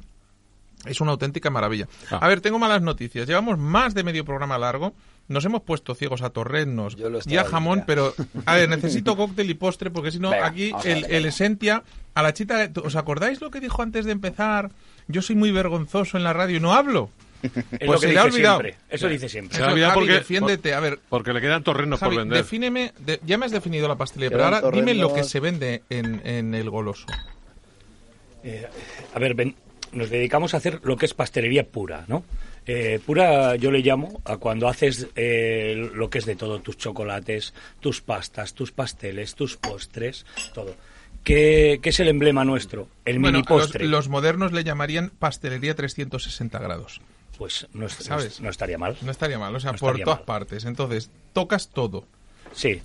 es una auténtica maravilla. A ver, tengo malas noticias. Llevamos más de medio programa largo. Nos hemos puesto ciegos a torrenos y a jamón, pero... A ver, necesito cóctel y postre, porque si no, aquí el Esencia... A la chita... ¿Os acordáis lo que dijo antes de empezar? Yo soy muy vergonzoso en la radio y no hablo. Pues se le ha olvidado. Eso dice siempre. Se le ha olvidado, Javi, porque... Defiéndete, a ver. Porque le quedan torrenos, Javi, por vender. Defíneme... Ya me has definido la pastelería, pero ahora dime lo que se vende en el goloso. A ver, ven... nos dedicamos a hacer lo que es pastelería pura, ¿no? Pura yo le llamo a cuando haces lo que es de todo, tus chocolates, tus pastas, tus pasteles, tus postres, todo. ¿Qué es el emblema nuestro? El mini postre. Los modernos le llamarían pastelería 360 grados. Pues no estaría mal. No estaría mal, o sea, no por todas partes. Entonces, tocas todo. Sí.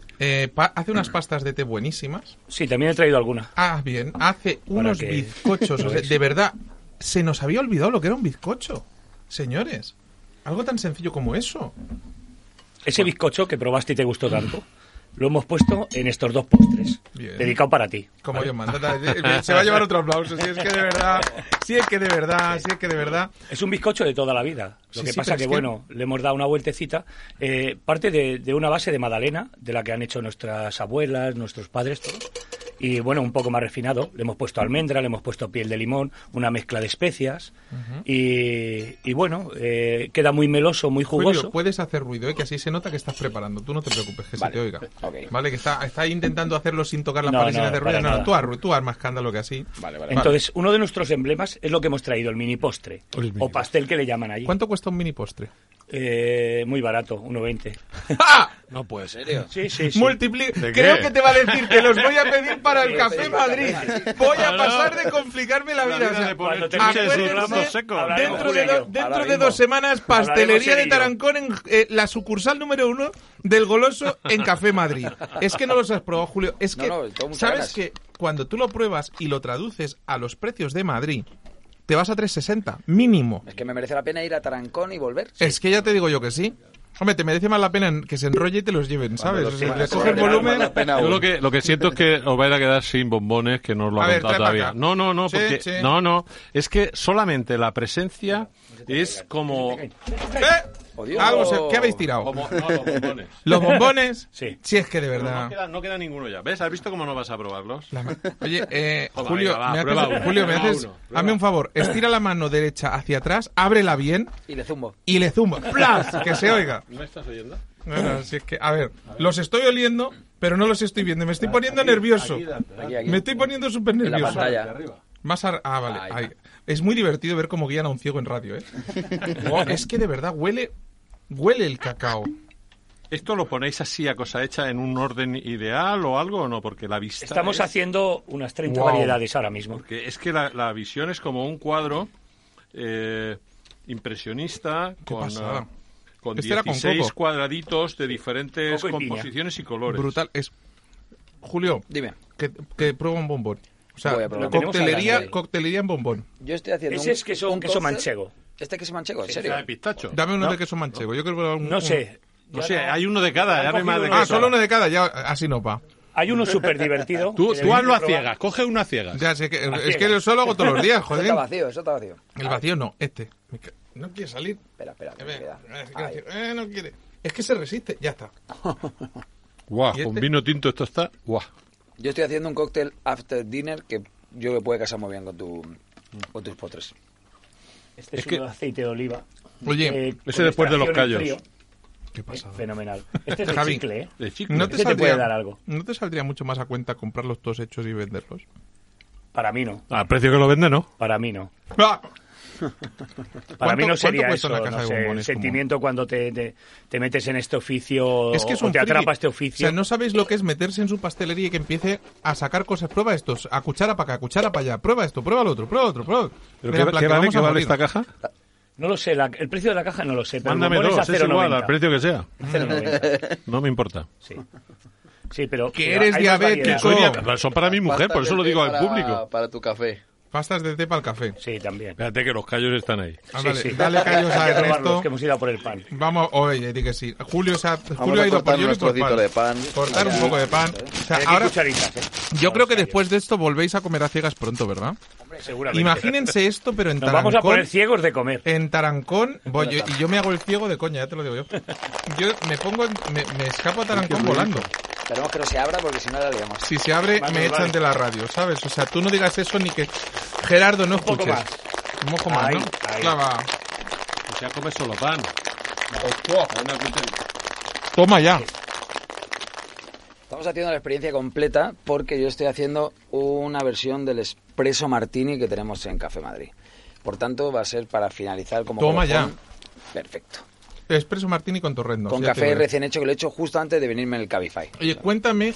Hace unas pastas de té buenísimas. Sí, también he traído alguna. Ah, bien. Hace unos bizcochos. O sea, de verdad, se nos había olvidado lo que era un bizcocho. Señores, algo tan sencillo como eso. Ese bizcocho que probaste y te gustó tanto, lo hemos puesto en estos dos postres. Bien. Dedicado para ti. Como Dios manda. Se va a llevar otro aplauso. Si es que de verdad. Es un bizcocho de toda la vida. Lo que pasa que, bueno, le hemos dado una vueltecita. Parte de una base de magdalena, de la que han hecho nuestras abuelas, nuestros padres, todos. Y bueno, un poco más refinado. Le hemos puesto almendra, le hemos puesto piel de limón, una mezcla de especias. Uh-huh. Y bueno, queda muy meloso, muy jugoso. Julio, puedes hacer ruido, que así se nota que estás preparando. Tú no te preocupes, que se te oiga. Okay. Vale, que está intentando hacerlo sin tocar la pared sin hacer ruido. No, tú armas escándalo que así. Vale. Entonces, uno de nuestros emblemas es lo que hemos traído, el mini postre. O pastel que le llaman allí. ¿Cuánto cuesta un mini postre? Muy barato, 1,20. ¡Ah! No puede ser. Sí. Creo que te va a decir que los voy a pedir para el Café Madrid. Voy a pasar de complicarme la vida. Dentro de 2 semanas, pastelería de Tarancón en la sucursal número 1 del Goloso en Café Madrid. Es que no los has probado, Julio. Es que, ¿sabes que cuando tú lo pruebas y lo traduces a los precios de Madrid, te vas a 3,60, mínimo? Es que me merece la pena ir a Tarancón y volver. Sí. Es que ya te digo yo que sí. Hombre, te merece más la pena que se enrolle y te los lleven, ¿sabes? O sea, les coge el volumen. Yo lo que siento es que os vais a quedar sin bombones, que no os lo han contado todavía. No, porque... Sí. No, es que solamente la presencia es como... ¿Qué habéis tirado? Los bombones. ¿Los bombones? Sí. Si es que de verdad... No queda ninguno ya. ¿Ves? ¿Has visto cómo no vas a probarlos? Oye, Julio, hazme un favor. Estira la mano derecha hacia atrás, ábrela bien... Y le zumbo. ¡Plas! Que se oiga. ¿Me estás oyendo? Bueno, si es que... A ver, los estoy oliendo, pero no los estoy viendo. Me estoy poniendo nervioso. Aquí. Me estoy poniendo súper nervioso. Más vale. Ahí. Es muy divertido ver cómo guían a un ciego en radio, ¿eh? Es que de verdad huele el cacao. ¿Esto lo ponéis así a cosa hecha en un orden ideal o algo o no? Porque la vista... Estamos haciendo unas 30 variedades ahora mismo. Porque es que la visión es como un cuadro impresionista con 16 con cuadraditos de diferentes composiciones y colores. Brutal. Julio, dime. Que prueba un bombón. O sea, coctelería en bombón. Yo estoy haciendo ese es queso, un queso manchego. ¿Este queso manchego? ¿En serio? De pistacho. Dame uno de queso manchego. Yo creo que No sé, hay uno de cada. Solo uno de cada, ya así no va. Hay uno súper divertido. Tú hazlo a ciegas, coge uno a ciegas. Ya sé que, es que yo solo hago todos los días, joder. Eso está vacío. El vacío no, este. No quiere salir. Espera. No quiere. Es que se resiste, ya está. Guau, con vino tinto esto está. Guau. Yo estoy haciendo un cóctel after dinner que yo me puede casar muy bien con tus postres. Este es un aceite de oliva. Oye, ese después de los callos. Qué pasada. Fenomenal. Este es de chicle, ¿eh? De chicle. ¿Te puede dar algo? ¿No te saldría mucho más a cuenta comprarlos todos hechos y venderlos? Para mí no. ¿Al precio que lo vende, no? Para mí no. ¡Ah! Para mí no sería eso, no sé, el sentimiento como... cuando te metes en este oficio, es que es o te atrapa este oficio. O sea, no sabéis lo que es meterse en su pastelería y que empiece a sacar cosas. Prueba esto, a cuchara para acá, cuchara para allá, prueba esto, prueba lo otro, prueba otro, prueba otro. ¿Pero qué vale esta caja? No lo sé, el precio de la caja no lo sé. Pero mándame dos, es igual al precio que sea. No me importa. Sí. Sí, pero... Que eres diabético. Son para mi mujer, por eso lo digo al público. Para tu café. Pastas de té para el café. Sí, también. Espérate que los callos están ahí. Sí. Dale callos a Ernesto. Que hemos ido a por el pan. Vamos, oye, di que sí. Julio ha ido por yo y por pan. De pan. Cortar un poco de pan. O sea, ahora, yo creo que después de esto volvéis a comer a ciegas pronto, ¿verdad? Hombre, seguramente. Imagínense esto, pero en Tarancón... Nos vamos a poner ciegos de comer. En Tarancón, yo me hago el ciego de coña, ya te lo digo yo. Yo me escapo a Tarancón volando. Esperemos que no se abra porque si no la liamos. Si se abre, me echan de la radio, ¿sabes? O sea, tú no digas eso ni que... Gerardo, no escuches. Un poco más, ¿no? Clava. Pues ya comes solo pan. Toma ya. Estamos haciendo la experiencia completa porque yo estoy haciendo una versión del espresso martini que tenemos en Café Madrid. Por tanto, va a ser para finalizar como... Toma colofón. Ya. Perfecto. Espresso martini con torrendo. Con café recién hecho, que lo he hecho justo antes de venirme en el Cabify. Oye, cuéntame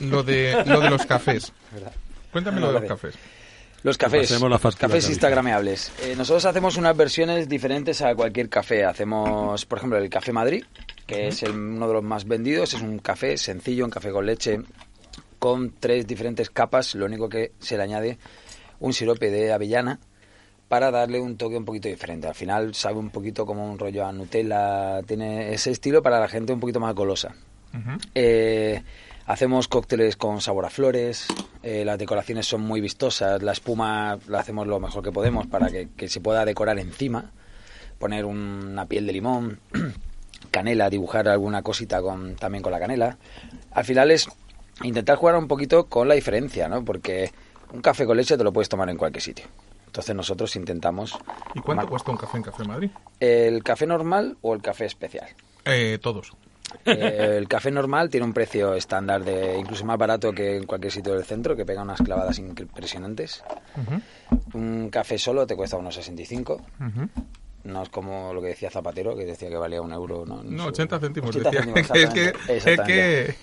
lo de los cafés. Cuéntame lo de los cafés. Los cafés, instagrameables. Nosotros hacemos unas versiones diferentes a cualquier café. Hacemos, por ejemplo, el Café Madrid, que es uno de los más vendidos. Es un café sencillo, un café con leche, con 3 diferentes capas. Lo único que se le añade un sirope de avellana para darle un toque un poquito diferente. Al final sabe un poquito como un rollo a Nutella. Tiene ese estilo para la gente un poquito más golosa. Hacemos cócteles con sabor a flores, las decoraciones son muy vistosas, la espuma la hacemos lo mejor que podemos para que se pueda decorar encima, poner una piel de limón, canela, dibujar alguna cosita también con la canela. Al final es intentar jugar un poquito con la diferencia, ¿no? Porque un café con leche te lo puedes tomar en cualquier sitio. Entonces nosotros intentamos... ¿Y cuánto cuesta un café en Café Madrid? ¿El café normal o el café especial? Todos. El café normal tiene un precio estándar, incluso más barato que en cualquier sitio del centro, que pega unas clavadas impresionantes. Un café solo te cuesta unos 65. No es como lo que decía Zapatero, que decía que valía un euro. No, 80 céntimos. 80 decía. Es que...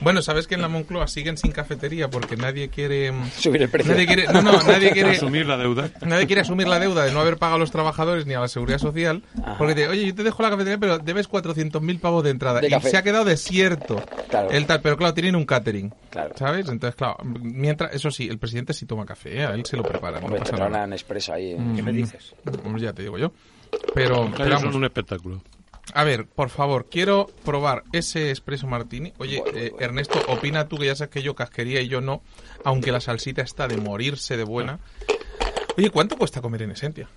Bueno, sabes que en la Moncloa siguen sin cafetería porque nadie quiere... subir el precio. Nadie quiere asumir la deuda. Nadie quiere asumir la deuda de no haber pagado a los trabajadores ni a la seguridad social. Ajá. Porque te, oye, yo te dejo la cafetería, pero debes 400.000 pavos de entrada. Y se ha quedado desierto. Claro. Pero claro, tienen un catering. Claro. ¿Sabes? Entonces, claro, mientras... Eso sí, el presidente sí toma café, ¿eh? A él se lo prepara. Hombre, no pasa nada. Traen Nespresso ahí, ¿eh? ¿Qué me dices? Pues ya te digo yo. Pero es un espectáculo. A ver, por favor, quiero probar ese espresso martini. Oye, bueno. Ernesto, opina tú, que ya sabes que yo casquería y yo no, aunque la salsita está de morirse de buena. Oye, ¿cuánto cuesta comer en Esencia?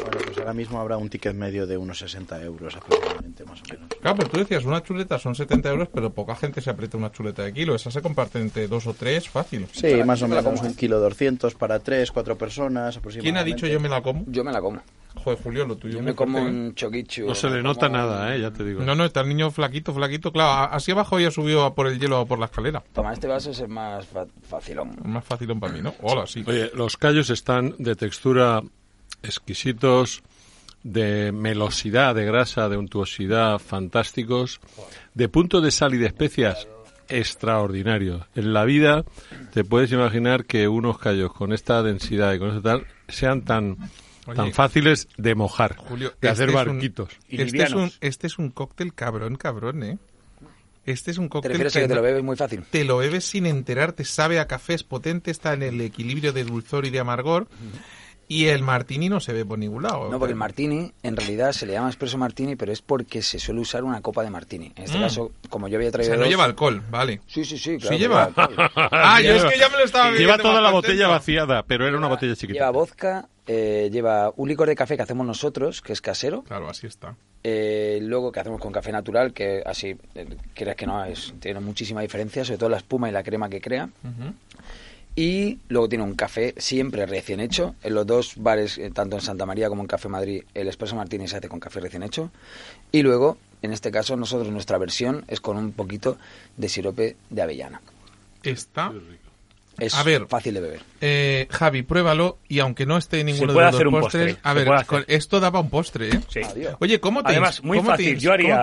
Bueno, pues ahora mismo habrá un ticket medio de unos 60 euros aproximadamente, más o menos. Claro, pero tú decías, una chuleta son 70 euros, pero poca gente se aprieta una chuleta de kilo. Esa se comparte entre 2 o 3, fácil. Sí, para más o menos 1,2 kilos para 3, 4 personas aproximadamente. ¿Quién ha dicho yo me la como? Yo me la como. Joder, Julio, lo tuyo. Yo me como un choquichu. No se le nota nada, ya te digo. No, está el niño flaquito. Claro, así abajo ya subió por el hielo o por la escalera. Toma, este vaso es el más facilón. Más facilón para mí, ¿no? Hola, sí. Oye, los callos están de textura exquisitos, de melosidad, de grasa, de untuosidad, fantásticos, de punto de sal y de especias extraordinarios. En la vida te puedes imaginar que unos callos con esta densidad y con eso tal sean tan fáciles de mojar, Julio, de hacer barquitos. Este es un cóctel cabrón, ¿eh? Este es un cóctel... ¿Te refieres que te lo bebes muy fácil? Te lo bebes sin enterarte, sabe a café, es potente, está en el equilibrio de dulzor y de amargor, y el martini no se ve por ningún lado. No, porque el martini, en realidad, se le llama espresso martini, pero es porque se suele usar una copa de martini. En este caso, como yo había traído... O sea, no lleva alcohol, vale. Sí, claro. ¿Sí lleva? Yo es que ya me lo estaba viendo. Lleva toda la botella vaciada, pero era una botella chiquita. Lleva vodka... lleva un licor de café que hacemos nosotros, que es casero. Claro, así está. Luego, que hacemos con café natural, que así, creas que no, tiene muchísima diferencia, sobre todo la espuma y la crema que crea. Y luego tiene un café siempre recién hecho. En los dos bares, tanto en Santa María como en Café Madrid, el espresso martini se hace con café recién hecho. Y luego, en este caso, nosotros nuestra versión es con un poquito de sirope de avellana. Está... Es fácil de beber. Javi, pruébalo, y aunque no esté ninguno de los postres... A ver, esto daba un postre, ¿eh? Sí. Oye, ¿cómo te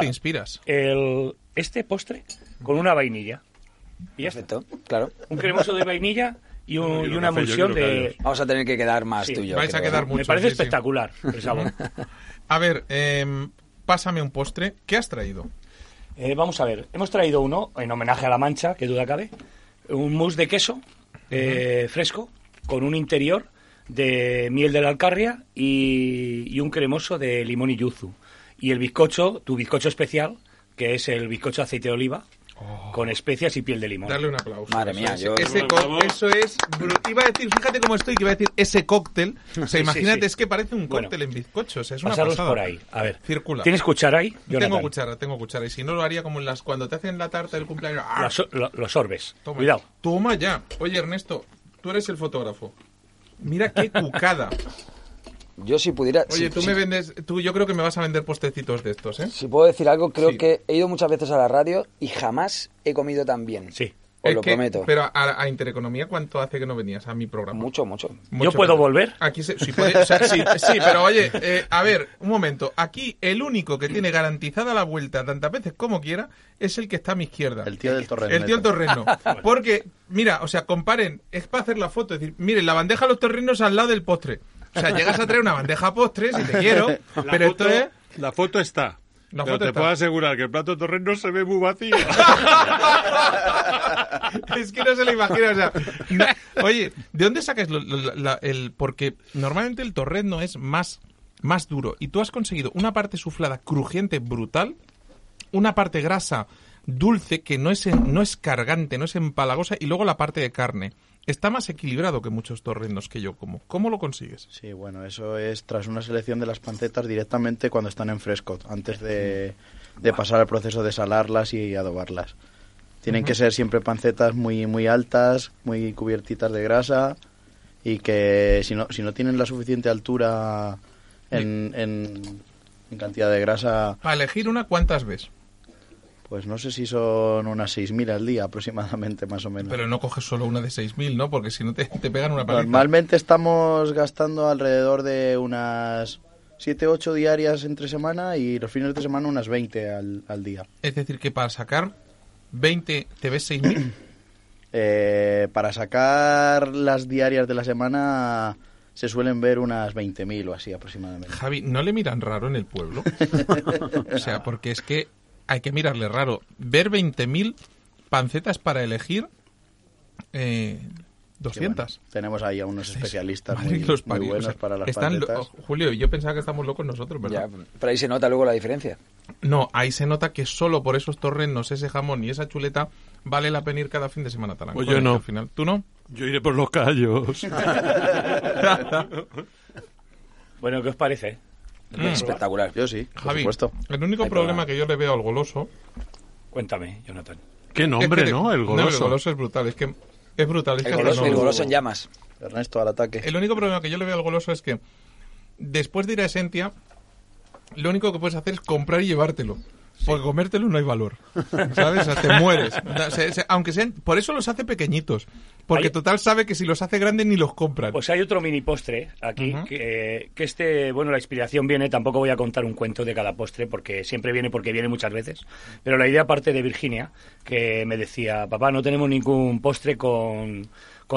inspiras? Este postre con una vainilla. Y ya está. Perfecto, claro. Un cremoso de vainilla y una emulsión de... Vamos a tener que quedar más tuyo. Vais a quedar mucho. Me parece espectacular el sabor. A ver, pásame un postre. ¿Qué has traído? Vamos a ver. Hemos traído uno en homenaje a La Mancha, que duda cabe. Un mousse de queso. Fresco, con un interior de miel de la Alcarria y un cremoso de limón y yuzu. Y el bizcocho, tu bizcocho especial, que es el bizcocho de aceite de oliva, con especias y piel de limón. Darle un aplauso. Madre mía, eso es... Iba a decir, fíjate cómo estoy, que iba a decir ese cóctel. O sea, imagínate, es que parece un cóctel en bizcocho. O sea, es una pasada. Por ahí, a ver. Circula. ¿Tienes cuchara ahí? Tengo cuchara. Y si no, lo haría como en cuando te hacen la tarta del cumpleaños. Los sorbes. Cuidado. Toma ya. Oye, Ernesto, tú eres el fotógrafo. Mira qué cucada. Yo si pudiera... Oye, me vendes... yo creo que me vas a vender postecitos de estos, ¿eh? Si puedo decir algo, creo que he ido muchas veces a la radio y jamás he comido tan bien. Sí. Os lo prometo. Pero a Intereconomía, ¿cuánto hace que no venías a mi programa? Mucho. ¿Yo puedo volver? Aquí sí, pero oye, a ver, un momento. Aquí el único que tiene garantizada la vuelta tantas veces como quiera es el que está a mi izquierda. El tío del torreno. Porque, mira, o sea, comparen, es para hacer la foto. Es decir, miren, la bandeja de los torrenos al lado del postre. O sea, llegas a traer una bandeja postre, si te quiero, pero esto es... La foto está. Pero te puedo asegurar que el plato de torrenos se ve muy vacío. Es que no se lo imagino, o sea... No. Oye, ¿de dónde sacas el...? Porque normalmente el torreno es más duro. Y tú has conseguido una parte suflada, crujiente, brutal, una parte grasa, dulce, que no es cargante, no es empalagosa, y luego la parte de carne. Está más equilibrado que muchos torrenos que yo como. ¿Cómo lo consigues? Sí, bueno, eso es tras una selección de las pancetas directamente cuando están en fresco, antes de pasar al proceso de salarlas y adobarlas. Tienen que ser siempre pancetas muy, muy altas, muy cubiertitas de grasa, y que si no tienen la suficiente altura en cantidad de grasa... Para elegir una, ¿cuántas ves? Pues no sé si son unas 6.000 al día aproximadamente, más o menos. Pero no coges solo una de 6.000, ¿no? Porque si no te pegan una paleta. Normalmente estamos gastando alrededor de unas 7, 8 diarias entre semana y los fines de semana unas 20 al día. Es decir, que para sacar 20, ¿te ves 6.000? Para sacar las diarias de la semana... se suelen ver unas 20.000 o así aproximadamente. Javi, ¿no le miran raro en el pueblo? O sea, porque es que hay que mirarle raro. Ver 20.000 pancetas para elegir 200. Bueno, tenemos ahí a unos especialistas muy buenos para las pancetas. Julio, yo pensaba que estamos locos nosotros, ¿verdad? Ya, pero ahí se nota luego la diferencia. No, ahí se nota que solo por esos torrenos, ese jamón y esa chuleta vale la pena ir cada fin de semana a Tarancón. Pues yo no. Al final. ¿Tú no? Yo iré por los callos. Bueno, ¿qué os parece? Espectacular. Yo sí, por Javi, supuesto. El único problema que yo le veo al goloso... Cuéntame, Jonatan. Qué nombre, es que ¿no? El goloso. No, el goloso es brutal. Es brutal. El goloso en llamas. Ernesto, al ataque. El único problema que yo le veo al goloso es que después de ir a Esencia, lo único que puedes hacer es comprar y llevártelo. Sí. Porque comértelo no hay valor, ¿sabes? O sea, te mueres. Aunque sean... Por eso los hace pequeñitos. Porque total sabe que si los hace grandes ni los compran. Pues hay otro mini postre aquí, que bueno, la inspiración viene... Tampoco voy a contar un cuento de cada postre, porque siempre viene, porque viene muchas veces. Pero la idea parte de Virginia, que me decía... Papá, no tenemos ningún postre con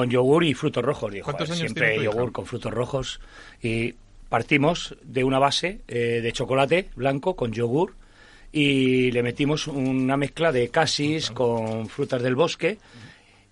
yogur y frutos rojos. Digo, ¿cuántos años siempre tiene tu yogur hija? Con frutos rojos. Y partimos de una base de chocolate blanco con yogur, y le metimos una mezcla de casis con frutas del bosque,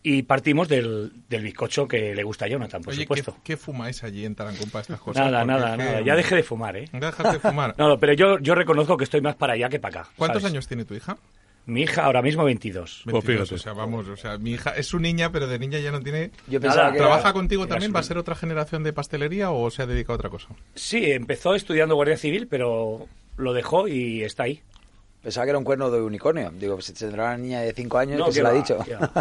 y partimos del bizcocho que le gusta a Jonatan, por supuesto. Oye, ¿qué fumáis allí en Tarancón para estas cosas? Nada. Ya dejé de fumar, ¿eh? Déjate de fumar. No, pero yo reconozco que estoy más para allá que para acá. ¿Cuántos años tiene tu hija? Mi hija ahora mismo 22. O sea, vamos, o sea, mi hija es su niña, pero de niña ya no tiene... Yo pensaba que ¿trabaja contigo también? ¿Va a ser otra generación de pastelería o se ha dedicado a otra cosa? Sí, empezó estudiando Guardia Civil, pero lo dejó y está ahí. Pensaba que era un cuerno de unicornio. Digo, si tendrá una niña de 5 años, no, que se lo ha dicho. Ya.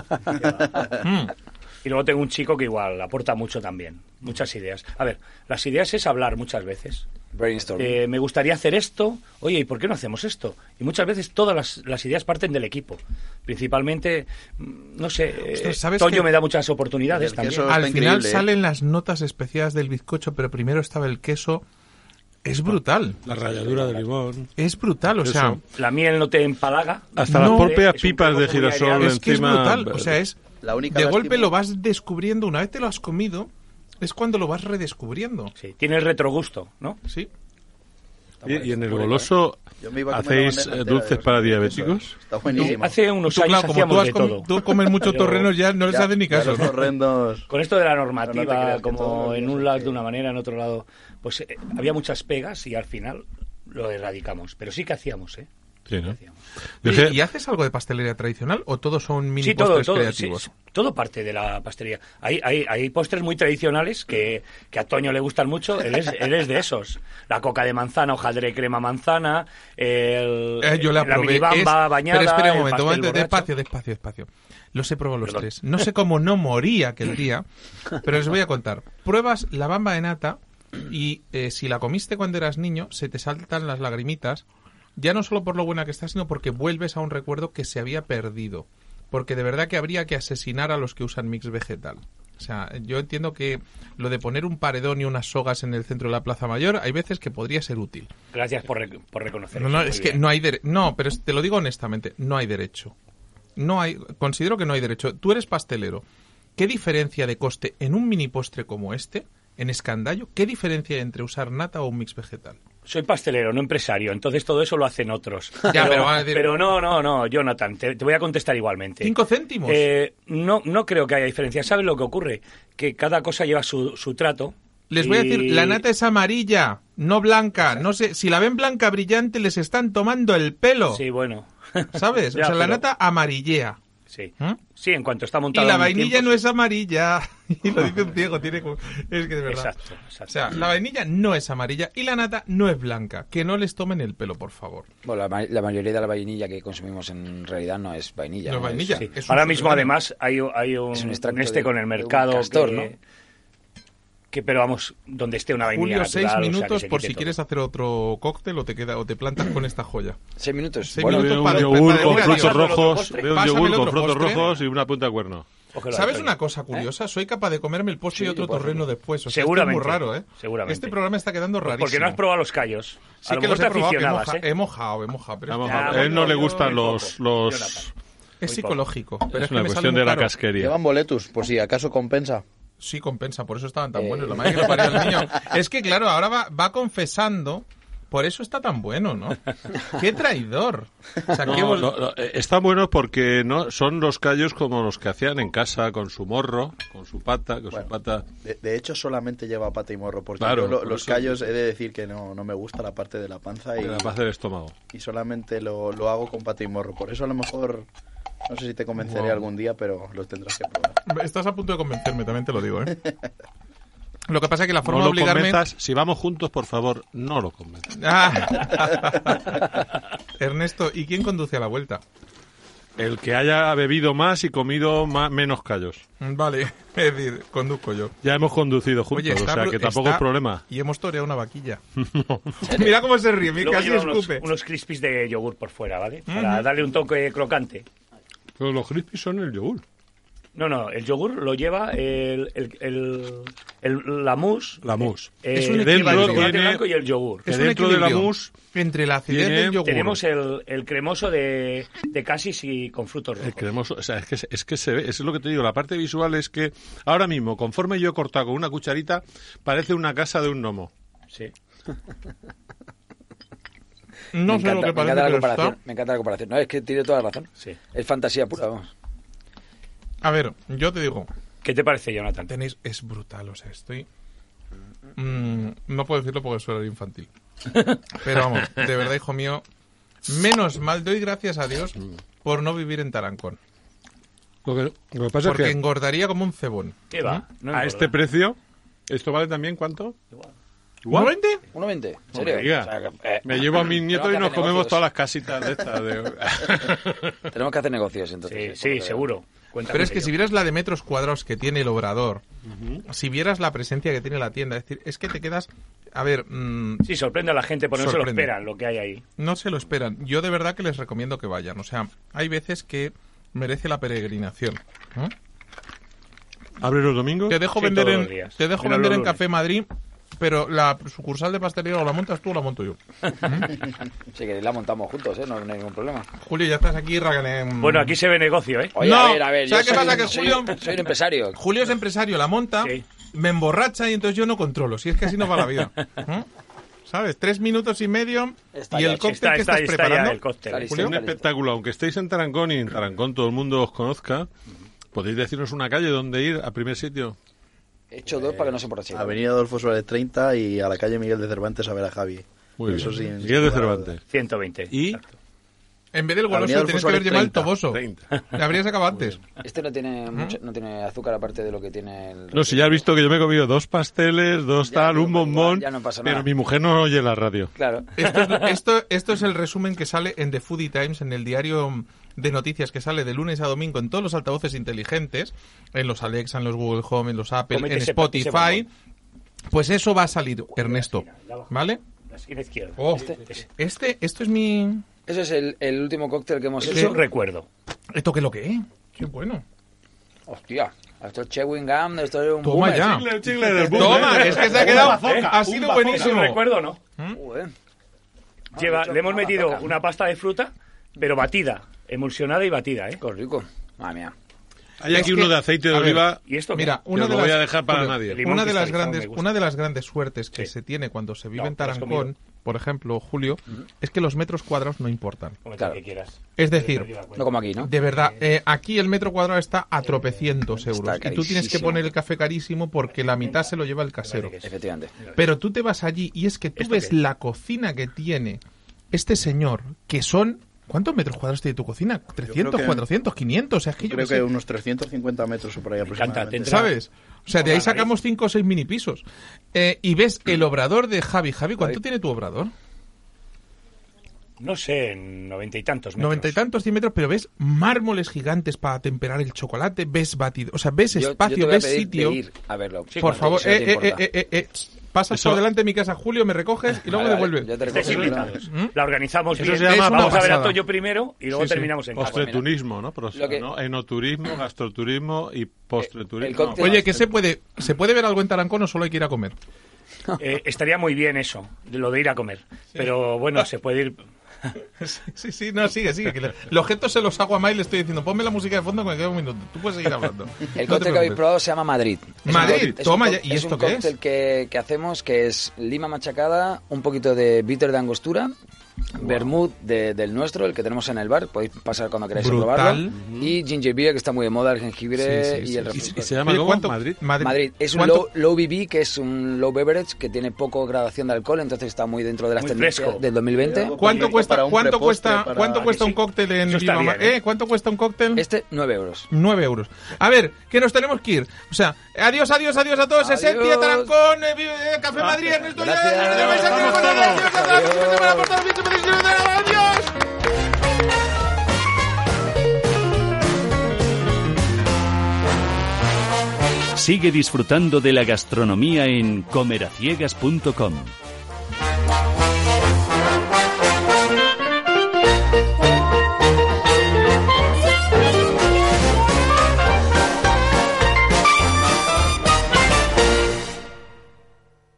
Y luego tengo un chico que igual aporta mucho también. Muchas ideas. A ver, las ideas es hablar muchas veces. Brainstorm. Me gustaría hacer esto. Oye, ¿y por qué no hacemos esto? Y muchas veces todas las ideas parten del equipo. Principalmente, no sé, Toño me da muchas oportunidades también. Al final salen las notas especiales del bizcocho, pero primero estaba el queso... Es brutal. La ralladura de limón. Es brutal, o sea... La miel no te empalaga. Hasta las propias pipas de girasol encima... Es que es brutal, o sea, es... La única de golpe lo vas descubriendo, una vez te lo has comido, es cuando lo vas redescubriendo. Sí, tiene el retrogusto, ¿no? Sí. Y en el goloso, ¿hacéis dulces para diabéticos? Está buenísimo. Hace unos años hacíamos de todo. Tú comes muchos torrenos, ya no les haces ni caso. Con esto de la normativa, como en un lado de una manera, en otro lado... Pues había muchas pegas y al final lo erradicamos. Pero sí que hacíamos, ¿eh? Sí, ¿no? ¿Y haces algo de pastelería tradicional o todos son mini postres creativos? Sí, todo parte de la pastelería. Hay postres muy tradicionales que a Toño le gustan mucho. Él es de esos. La coca de manzana, hojaldre crema manzana, yo la probé. Minibamba bañada. Pero espera un momento, despacio. Los he probado los tres. No sé cómo no moría aquel día, pero les voy a contar. Pruebas la bamba de nata... Y si la comiste cuando eras niño, se te saltan las lagrimitas, ya no solo por lo buena que está, sino porque vuelves a un recuerdo que se había perdido. porque de verdad que habría que asesinar a los que usan mix vegetal. O sea, yo entiendo que lo de poner un paredón y unas sogas en el centro de la Plaza Mayor, hay veces que podría ser útil. Gracias por reconocerlo. No, es que no hay derecho. No, pero te lo digo honestamente, no hay derecho. No hay, considero que no hay derecho. Tú eres pastelero. ¿Qué diferencia de coste en un mini postre como este, en escandallo? ¿Qué diferencia hay entre usar nata o un mix vegetal? Soy pastelero, no empresario, entonces todo eso lo hacen otros. Ya, pero, van a decir... pero no, Jonatan, te voy a contestar igualmente. ¿5 céntimos? No creo que haya diferencia. ¿Sabes lo que ocurre? Que cada cosa lleva su trato. Les voy a decir, la nata es amarilla, no blanca. No sé, si la ven blanca brillante les están tomando el pelo. Sí, bueno. ¿Sabes? Ya, o sea, pero... la nata amarillea. Sí. ¿Eh? Sí, en cuanto está montado. Y la vainilla no es amarilla. Y lo dice un ciego, tiene como... Es que es verdad. Exacto. O sea, la vainilla no es amarilla y la nata no es blanca. Que no les tomen el pelo, por favor. Bueno, la mayoría de la vainilla que consumimos en realidad no es vainilla. No es vainilla. Sí. Es ahora mismo, además, hay un este con el mercado de un castor, que... ¿no? Que, pero vamos, donde esté una vainilla Julio, natural, 6 minutos, o sea, por si todo. Quieres hacer otro cóctel o te plantas con esta joya. 6 minutos. 6 minutos para yogur con frutos rojos, un yogur con frutos rojos y una punta de cuerno. Ojalá. ¿Sabes una cosa curiosa? Soy capaz de comerme el postre y otro torreno después. O sea, seguramente. Es muy raro, ¿eh? Seguramente. Este programa está quedando rarísimo. Porque no has probado los callos. Sí que los he probado, he mojado. Pero a él no le gustan los... Es psicológico. Es una cuestión de la casquería. Llevan boletos, por si acaso compensa. Sí, compensa, por eso estaban tan buenos. La madre que lo parió el niño. Es que, claro, ahora va confesando, por eso está tan bueno, ¿no? ¡Qué traidor! O sea, están buenos porque no son los callos como los que hacían en casa, con su morro, con su pata, su pata... De hecho, solamente lleva pata y morro, porque claro, los callos he de decir que no me gusta la parte de la panza. Y la panza del estómago. Y solamente lo hago con pata y morro, por eso a lo mejor... No sé si te convenceré algún día, pero los tendrás que probar. Estás a punto de convencerme, también te lo digo, ¿eh? Lo que pasa es que la forma de obligarme... Convenzas, si vamos juntos, por favor, no lo convenzas. Ernesto, ¿y quién conduce a la vuelta? El que haya bebido más y comido menos callos. Vale, es decir, conduzco yo. Ya hemos conducido juntos, oye, o sea que tampoco es problema. Y hemos toreado una vaquilla. No. Mira cómo se ríe, mira, casi escupe. Unos crispies de yogur por fuera, ¿vale? Para darle un toque crocante. Pero los crispies son el yogur. No, el yogur lo lleva la mousse. La mousse. Es un equilibrio entre el blanco y el yogur. Es un dentro de la mousse entre la acidez del yogur. Tenemos el cremoso de casis y con frutos rojos. El cremoso, o sea, es que se ve, eso es lo que te digo, la parte visual es que ahora mismo, conforme yo he cortado con una cucharita, parece una casa de un gnomo. Sí. No sé lo que parece, pero está... Me encanta la comparación. No, es que tiene toda la razón. Sí. Es fantasía pura, vamos. A ver, yo te digo... ¿Qué te parece, Jonatan? Es brutal, o sea, estoy... no puedo decirlo porque suena infantil. Pero vamos, de verdad, hijo mío, menos mal, doy gracias a Dios por no vivir en Tarancón. Lo que pasa porque es que... engordaría como un cebón. ¿Qué va? No engorda. A este precio, ¿esto vale también cuánto? Igual. ¿1,20? 1,20, ¿en serio? O sea, me llevo a mis nietos y nos comemos todas las casitas de estas. Tenemos que hacer negocios, entonces. Sí, seguro. Cuéntame. Pero es que si vieras la de metros cuadrados que tiene el Obrador, si vieras la presencia que tiene la tienda, es decir, es que te quedas... A ver... sí, sorprende a la gente, porque no se lo esperan lo que hay ahí. No se lo esperan. Yo de verdad que les recomiendo que vayan. O sea, hay veces que merece la peregrinación, ¿no? ¿Abre los domingos? Te dejo vender en Café Madrid... Pero la sucursal de pastelería o la montas tú o la monto yo. Sí, que la montamos juntos, ¿eh? No hay ningún problema. Julio, ya estás aquí. Bueno, aquí se ve negocio, ¿eh? Oye, no, a ver. ¿Sabes qué pasa? Que Julio... Soy un empresario. Julio es empresario, la monta, sí. Me emborracha y entonces yo no controlo. Si es que así no va la vida. ¿Sabes? 3 minutos y medio está y el cóctel está, que estás preparando. El cóctel. Julio, un espectáculo. Aunque estéis en Tarancón y en Tarancón todo el mundo os conozca, ¿podéis decirnos una calle donde ir a primer sitio? He hecho 2 para que no se emborrachen. Avenida Adolfo Suárez 30 y a la calle Miguel de Cervantes a ver a Javi. Muy eso bien. Miguel de Cervantes. 120. ¿Y? Exacto. En vez del goloso tienes que haber llevado el Toboso. 30. La habrías acabado antes. Este no tiene mucho, no tiene azúcar aparte de lo que tiene el... No, si ya has visto que yo me he comido 2 pasteles, 2 un bombón, ya no pasa nada. Pero mi mujer no oye la radio. Claro. Esto es el resumen que sale en The Foodie Times, en el diario de noticias que sale de lunes a domingo en todos los altavoces inteligentes, en los Alexa, en los Google Home, en los Apple, en Spotify. Pues eso va a salir, Ernesto. ¿Vale? La esquina izquierda. Oh, esto es mi... Ese es el último cóctel que hemos hecho. Es un recuerdo. ¿Esto qué es lo que es? Qué bueno. Hostia, esto es chewing gum, esto es un toma boomer. Ya. Chicle del boomer. Toma, es que se ha quedado. Ha sido buenísimo. Recuerdo, ¿no? Lleva, le hemos metido una pasta de fruta, pero batida, emulsionada y batida, ¿eh? Qué rico. Madre mía. Hay aquí uno de aceite de oliva. ¿Y esto? Mira, una de las, voy a dejar para nadie. Una de las grandes suertes que se tiene cuando se vive en Tarancón, por ejemplo, Julio, es que los metros cuadrados no importan. Claro. Es decir, no como aquí, ¿no? De verdad, aquí el metro cuadrado está a tropecientos euros. Y tú tienes que poner el café carísimo porque la mitad se lo lleva el casero. Efectivamente. Pero tú te vas allí y es que tú ves la cocina que tiene este señor, que son... ¿Cuántos metros cuadrados tiene tu cocina? ¿300, 400, 500? O sea, es que yo creo que unos 350 metros o por ahí aproximadamente. ¿Sabes? O sea, de ahí sacamos 5 o 6 mini pisos. Y ves el obrador de Javi. Javi, ¿cuánto tiene tu obrador? No sé, 90 y tantos metros. 90 y tantos, 100 metros, pero ves mármoles gigantes para temperar el chocolate, ves batido, o sea, ves espacio, yo te voy ves a pedir, sitio. Ir a verlo. Sí, por favor, pasas por delante de mi casa, Julio, me recoges y luego devuelves. La organizamos bien. Se llama vamos pasada. A ver a Toyo primero y luego terminamos en casa. Postreturismo, ¿no? ¿No? Enoturismo, gastroturismo y postreturismo. No. Oye, ¿qué se puede ver algo en Tarancón o solo hay que ir a comer? Estaría muy bien eso, lo de ir a comer. Pero bueno, se puede ir... Sí, no, sigue. Que los gestos se los hago a May, le estoy diciendo, ponme la música de fondo cuando quede un minuto. Tú puedes seguir hablando. El cóctel que habéis probado se llama Madrid. Madrid, toma ya. ¿Y esto qué es? Es un cóctel que hacemos que es lima machacada, un poquito de bitter de angostura, vermut del nuestro, el que tenemos en el bar, podéis pasar cuando queráis probarlo, y ginger beer, que está muy de moda, el jengibre y el refresco. ¿Y se llama Madrid? Es un low BB, que es un low beverage que tiene poco gradación de alcohol, entonces está muy dentro de las tendencias del 2020. ¿Cuánto cuesta un cóctel en Viva Madrid? ¿Cuánto cuesta un cóctel? 9 euros. A ver, que nos tenemos que ir. O sea, adiós a todos. Esencia, Tarancón, Café Madrid, Ernesto, ¡adiós! Sigue disfrutando de la gastronomía en comeraciegas.com.